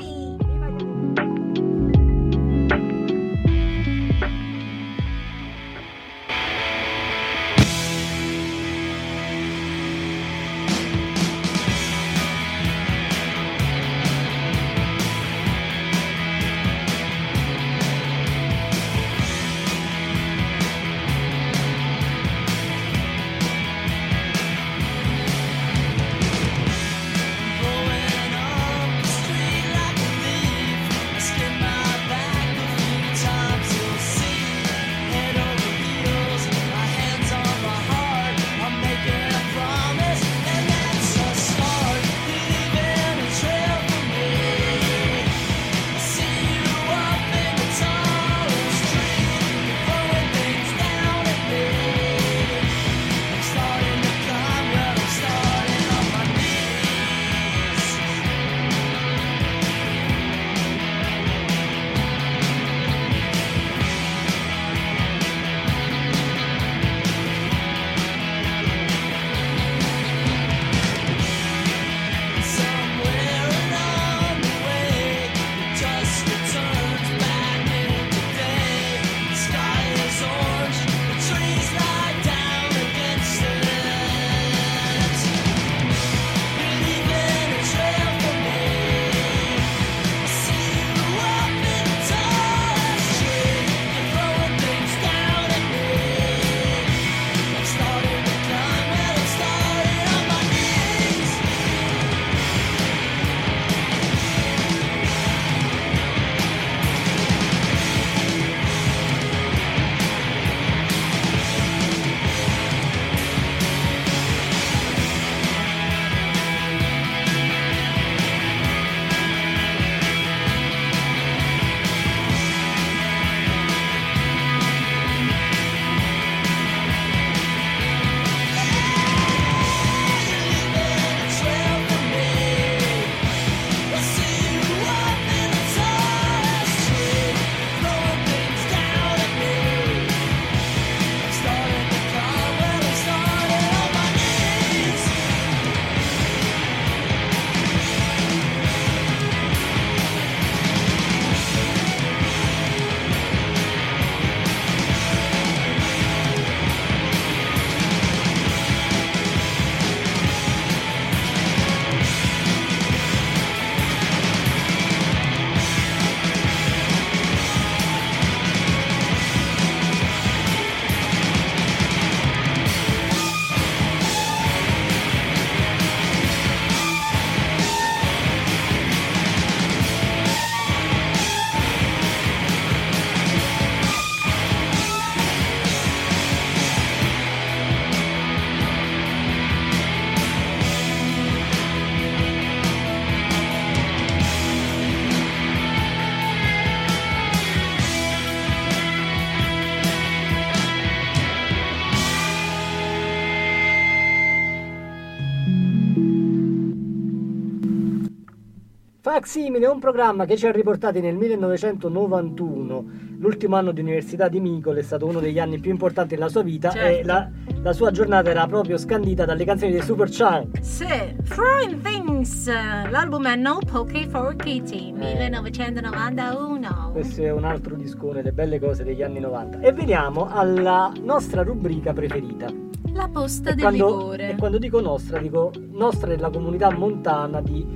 Facsìmile è un programma che ci ha riportati nel millenovecentonovantuno, l'ultimo anno di università di Micol. È stato uno degli anni più importanti della sua vita, certo. E la, la sua giornata era proprio scandita dalle canzoni dei Superchunk. Sì, Throwing Things, l'album è No Poke for Kitty, millenovecentonovantuno. Questo è un altro discone, le belle cose degli anni novanta. E veniamo alla nostra rubrica preferita. La posta e del quando, rigore. E quando dico nostra, dico nostra della comunità montana di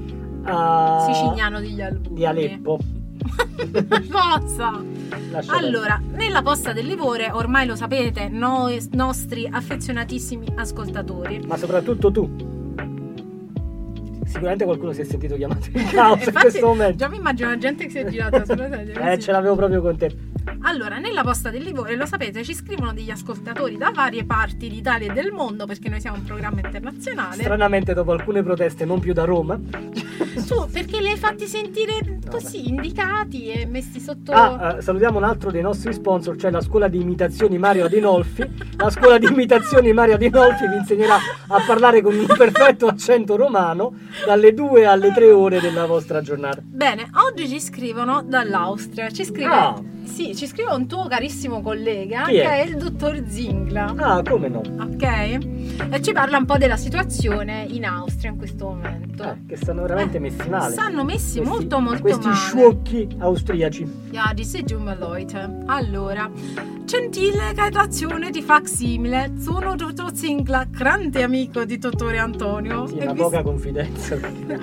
uh, Siciliano degli Albuni, di Aleppo. Forza! Allora, nella posta del rigore, ormai lo sapete, noi nostri affezionatissimi ascoltatori, ma soprattutto tu. Sicuramente qualcuno si è sentito chiamato in causa. Infatti, in questo momento. Già mi immagino la gente che si è girata sulla sedia. Eh, ce l'avevo proprio con te. Allora, nella posta del rigore, lo sapete, ci scrivono degli ascoltatori da varie parti d'Italia e del mondo, perché noi siamo un programma internazionale. Stranamente, dopo alcune proteste, non più da Roma. Su, perché li hai fatti sentire così, no, indicati e messi sotto. Ah, eh, salutiamo un altro dei nostri sponsor, cioè la scuola di imitazioni Mario Adinolfi. La scuola di imitazioni Mario Adinolfi vi insegnerà a parlare con un perfetto accento romano dalle due alle tre ore della vostra giornata. Bene, oggi ci scrivono dall'Austria. Ci scrive, ah. sì, ci scrive un tuo carissimo collega, che è? è il dottor Zingla. Ah, come no? Ok. E ci parla un po' della situazione in Austria in questo momento. Ah, che stanno veramente eh, messi male. Stanno messi questi, molto molto questi male. Questi sciocchi austriaci. Ja, die sind junge Leute. Allora, gentile redazione di Facsìmile, sono dottor Zingla, grande amico di dottore Antonio. Sì, e una vi... poca confidenza.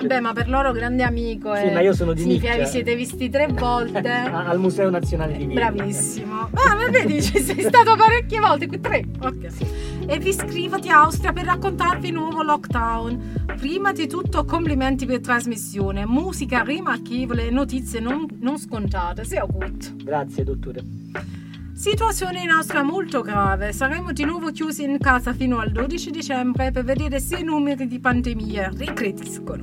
Beh, ma per loro grande amico sì, eh. ma io sono di significa nicchia. Vi siete visti tre volte al Museo Nazionale di Vienna. Bravissimo. Ah, ma vedi, ci sei stato parecchie volte, qui tre. Ok. E vi scrivo di Austria per raccontarvi il nuovo lockdown. Prima di tutto complimenti per trasmissione, musica rimarchevole e notizie non, non scontate. Sei gut. Grazie, dottore. Situazione in Austria molto grave, saremo di nuovo chiusi in casa fino al dodici dicembre per vedere se i numeri di pandemia ricrescono.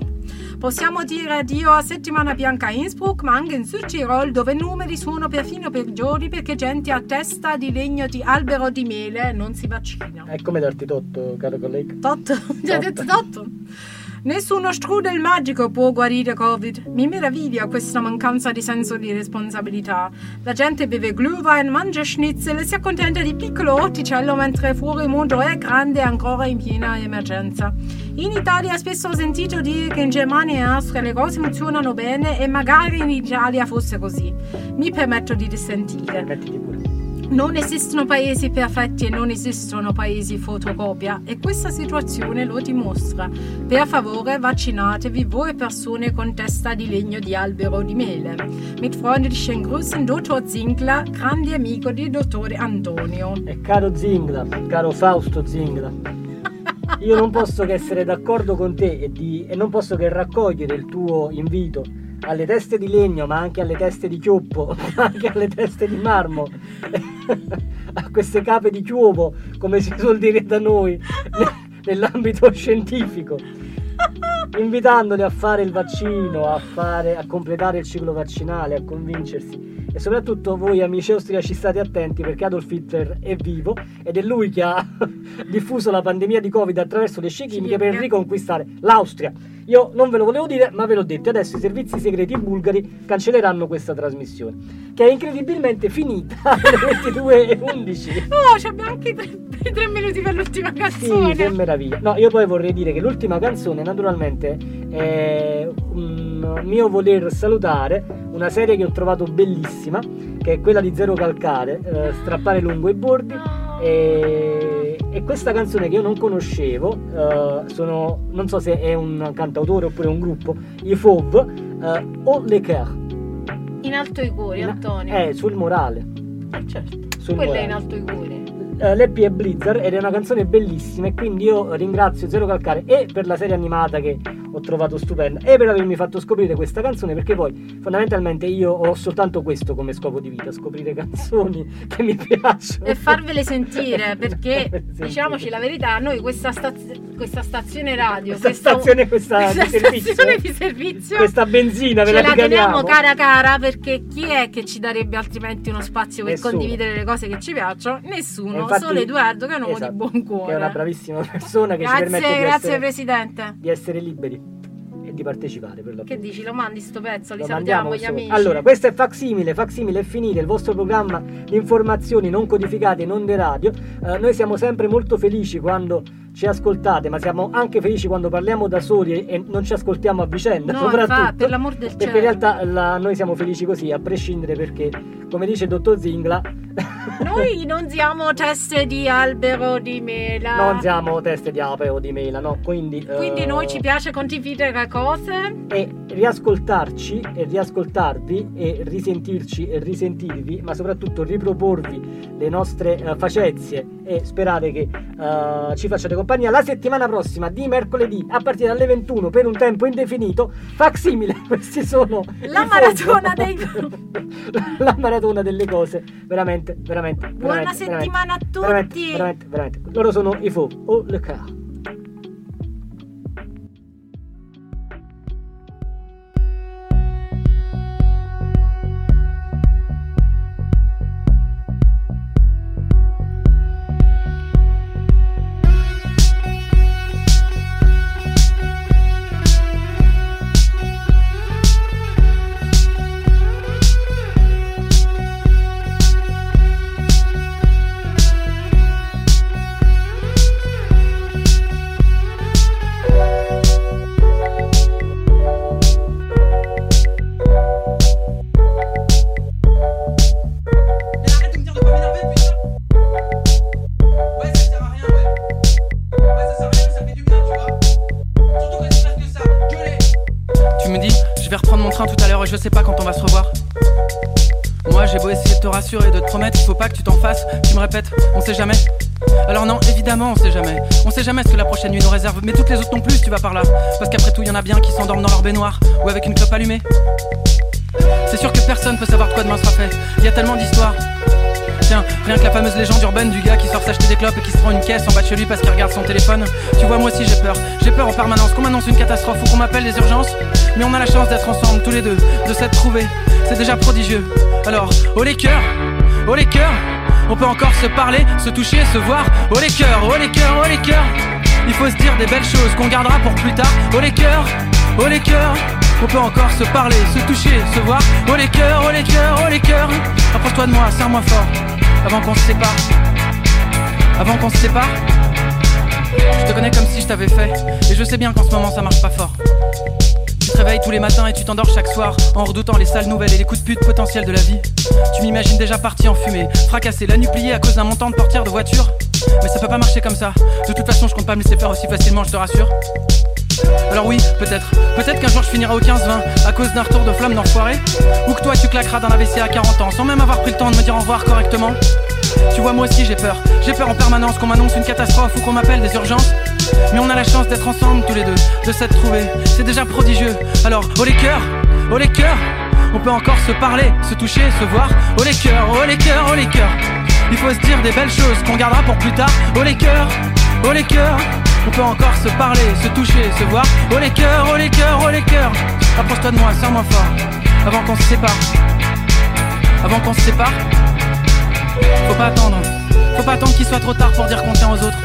Possiamo dire addio a settimana bianca a Innsbruck, ma anche in Sud Tirol, dove i numeri sono perfino peggiori perché gente a testa di legno di albero di mele non si vaccina. È come darti totto, caro collega. Totto? Ti ha detto totto? Nessuno strudel magico può guarire Covid. Mi meraviglia questa mancanza di senso di responsabilità. La gente beve Glühwein, mangia schnitzel e si accontenta di piccolo orticello, mentre fuori il mondo è grande e ancora in piena emergenza. In Italia spesso ho sentito dire che in Germania e Austria le cose funzionano bene e magari in Italia fosse così. Mi permetto di dissentire. Permettiti pure. Non esistono paesi perfetti e non esistono paesi fotocopia, e questa situazione lo dimostra. Per favore vaccinatevi voi persone con testa di legno di albero di mele. Mit freundlichen Grüßen, dottor Zingla, grande amico di dottore Antonio. E caro Zingla, caro Fausto Zingla, io non posso che essere d'accordo con te e, di, e non posso che raccogliere il tuo invito alle teste di legno, ma anche alle teste di chioppo, ma anche alle teste di marmo, a queste cape di chiuovo, come si suol dire da noi nell'ambito scientifico, invitandoli a fare il vaccino, a, fare, a completare il ciclo vaccinale, a convincersi. E soprattutto voi amici austriaci state attenti, perché Adolf Hitler è vivo ed è lui che ha diffuso la pandemia di Covid attraverso le scie chimiche per riconquistare l'Austria. Io non ve lo volevo dire, ma ve l'ho detto. Adesso i servizi segreti bulgari cancelleranno questa trasmissione, che è incredibilmente finita alle ventidue e undici. Oh, ci abbiamo anche tre, tre minuti per l'ultima canzone. Sì, che meraviglia. No, io poi vorrei dire che l'ultima canzone naturalmente è un mio voler salutare una serie che ho trovato bellissima, che è quella di Zero Calcare, eh, strappare lungo i bordi, e, e questa canzone che io non conoscevo, eh, sono, non so se è un cantautore oppure un gruppo, i Fauve, eh, O Le Coeur. In alto i cuori, Antonio. Eh, sul morale. Eh, certo, sul quella morale. È in alto i cuori. L'E P è Blizzard ed è una canzone bellissima, e quindi io ringrazio Zero Calcare e per la serie animata che ho trovato stupenda e per avermi fatto scoprire questa canzone, perché poi fondamentalmente io ho soltanto questo come scopo di vita: scoprire canzoni che mi piacciono e farvele sentire, perché sentire. Diciamoci la verità, noi questa, staz- questa stazione radio questa, questa stazione, questa, questa di, servizio, stazione di servizio questa benzina ve la teniamo, teniamo cara cara, perché chi è che ci darebbe altrimenti uno spazio per nessuno. Condividere le cose che ci piacciono? Nessuno. Infatti, solo Edoardo Canoni, esatto, di buon cuore, che è una bravissima persona che grazie, ci permette grazie di essere, Presidente, di essere liberi. e di partecipare per l'appunto. Che dici, lo mandi sto pezzo, li lo salutiamo gli amici. Allora, questo è Facsìmile, Facsìmile è finire il vostro programma di informazioni non codificate in onde radio. Eh, noi siamo sempre molto felici quando ci ascoltate, ma siamo anche felici quando parliamo da soli e non ci ascoltiamo a vicenda, no, soprattutto fa, per l'amor del cielo, perché in realtà la, noi siamo felici così, a prescindere, perché come dice il dottor Zingla noi non siamo teste di albero di mela, non siamo teste di ape o di mela, no, quindi quindi uh... noi ci piace condividere cose e riascoltarci e riascoltarvi e risentirci e risentirvi, ma soprattutto riproporvi le nostre uh, facezie e sperate che uh, ci facciate compagnia la settimana prossima di mercoledì a partire dalle ventuno per un tempo indefinito. Facsìmile, questi sono la maratona dei la maratona delle cose veramente veramente buona veramente, settimana veramente, a tutti veramente, veramente, veramente. Loro sono i Faux au le Cas. E de te promettre, il faut pas que tu t'en fasses. Tu me répètes, on sait jamais. Alors non, évidemment, on sait jamais. On sait jamais ce que la prochaine nuit nous réserve. Mais toutes les autres non plus, tu vas par là. Parce qu'après tout, y en a bien qui s'endorment dans leur baignoire ou avec une clope allumée. C'est sûr que personne peut savoir de quoi demain sera fait. Y a tellement d'histoires. Tiens, rien que la fameuse légende urbaine du gars qui sort s'acheter des clopes et qui se prend une caisse en bas de chez lui parce qu'il regarde son téléphone. Tu vois, moi aussi j'ai peur. J'ai peur en permanence qu'on m'annonce une catastrophe ou qu'on m'appelle les urgences. Mais on a la chance d'être ensemble tous les deux, de s'être trouvés. C'est déjà prodigieux. Alors, oh les cœurs, oh les cœurs, on peut encore se parler, se toucher, se voir. Oh les cœurs, oh les cœurs, oh les cœurs, il faut se dire des belles choses qu'on gardera pour plus tard. Oh les cœurs, oh les cœurs, on peut encore se parler, se toucher, se voir. Oh les cœurs, oh les cœurs, oh les cœurs, approche-toi de moi, serre-moi fort, avant qu'on se sépare, avant qu'on se sépare. Je te connais comme si je t'avais fait, et je sais bien qu'en ce moment ça marche pas fort. Tu te réveilles tous les matins et tu t'endors chaque soir en redoutant les sales nouvelles et les coups de pute potentiels de la vie. Tu m'imagines déjà parti en fumée, fracassé, la nuit pliée à cause d'un montant de portière de voiture. Mais ça peut pas marcher comme ça, de toute façon je compte pas me laisser faire aussi facilement, je te rassure. Alors oui, peut-être, peut-être qu'un jour je finirai au quinze vingt à cause d'un retour de flamme d'enfoiré. Ou que toi tu claqueras dans la W C à quarante ans sans même avoir pris le temps de me dire au revoir correctement. Tu vois, moi aussi j'ai peur, j'ai peur en permanence qu'on m'annonce une catastrophe ou qu'on m'appelle des urgences. Mais on a la chance d'être ensemble tous les deux, de s'être trouvés, c'est déjà prodigieux. Alors, oh les cœurs, oh les cœurs, on peut encore se parler, se toucher, se voir. Oh les cœurs, oh les cœurs, oh les cœurs, il faut se dire des belles choses qu'on gardera pour plus tard. Oh les cœurs, oh les cœurs, on peut encore se parler, se toucher, se voir. Oh les cœurs, oh les cœurs, oh les cœurs, approche-toi de moi, serre-moi fort, avant qu'on se sépare, avant qu'on se sépare. Faut pas attendre, faut pas attendre qu'il soit trop tard pour dire qu'on tient aux autres,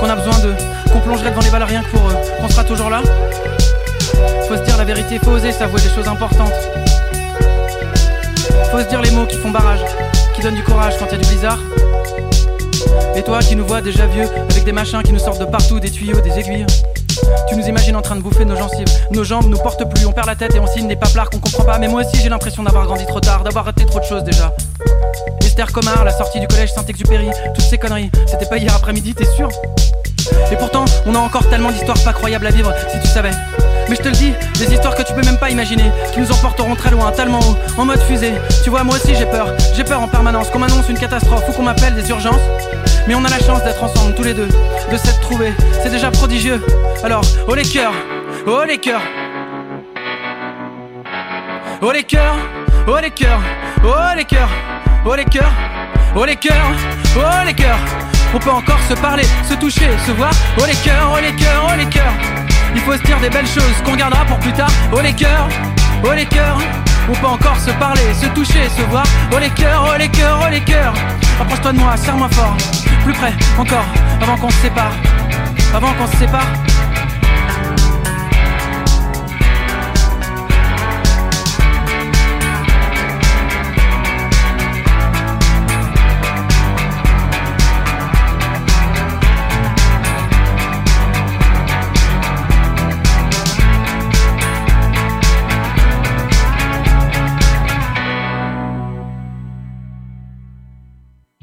qu'on a besoin d'eux, qu'on plongerait devant les balles rien que pour eux, qu'on sera toujours là. Faut se dire la vérité, faut oser s'avouer des choses importantes. Faut se dire les mots qui font barrage, qui donnent du courage quand y a du blizzard. Et toi qui nous vois déjà vieux, avec des machins qui nous sortent de partout, des tuyaux, des aiguilles. Tu nous imagines en train de bouffer nos gencives, nos jambes nous portent plus, on perd la tête et on signe des paplards qu'on comprend pas. Mais moi aussi j'ai l'impression d'avoir grandi trop tard, d'avoir raté trop de choses déjà. Esther Comard, la sortie du collège Saint-Exupéry, toutes ces conneries, c'était pas hier après-midi, t'es sûr? Et pourtant, on a encore tellement d'histoires pas croyables à vivre, si tu savais. Mais je te le dis, des histoires que tu peux même pas imaginer, qui nous emporteront très loin, tellement haut, en mode fusée. Tu vois, moi aussi j'ai peur, j'ai peur en permanence qu'on m'annonce une catastrophe ou qu'on m'appelle des urgences. Mais on a la chance d'être ensemble tous les deux, de s'être trouvés, c'est déjà prodigieux. Alors, oh les cœurs, oh les cœurs, oh les cœurs, oh les cœurs, oh les cœurs, oh les cœurs, oh les cœurs, oh les cœurs, on peut encore se parler, se toucher, se voir. Oh les cœurs, oh les cœurs, oh les cœurs, il faut se dire des belles choses qu'on gardera pour plus tard. Oh les cœurs, oh les cœurs, on peut encore se parler, se toucher, se voir. Oh les cœurs, oh les cœurs, oh les cœurs, approche-toi de moi, serre-moi fort, plus près encore, avant qu'on se sépare, avant qu'on se sépare.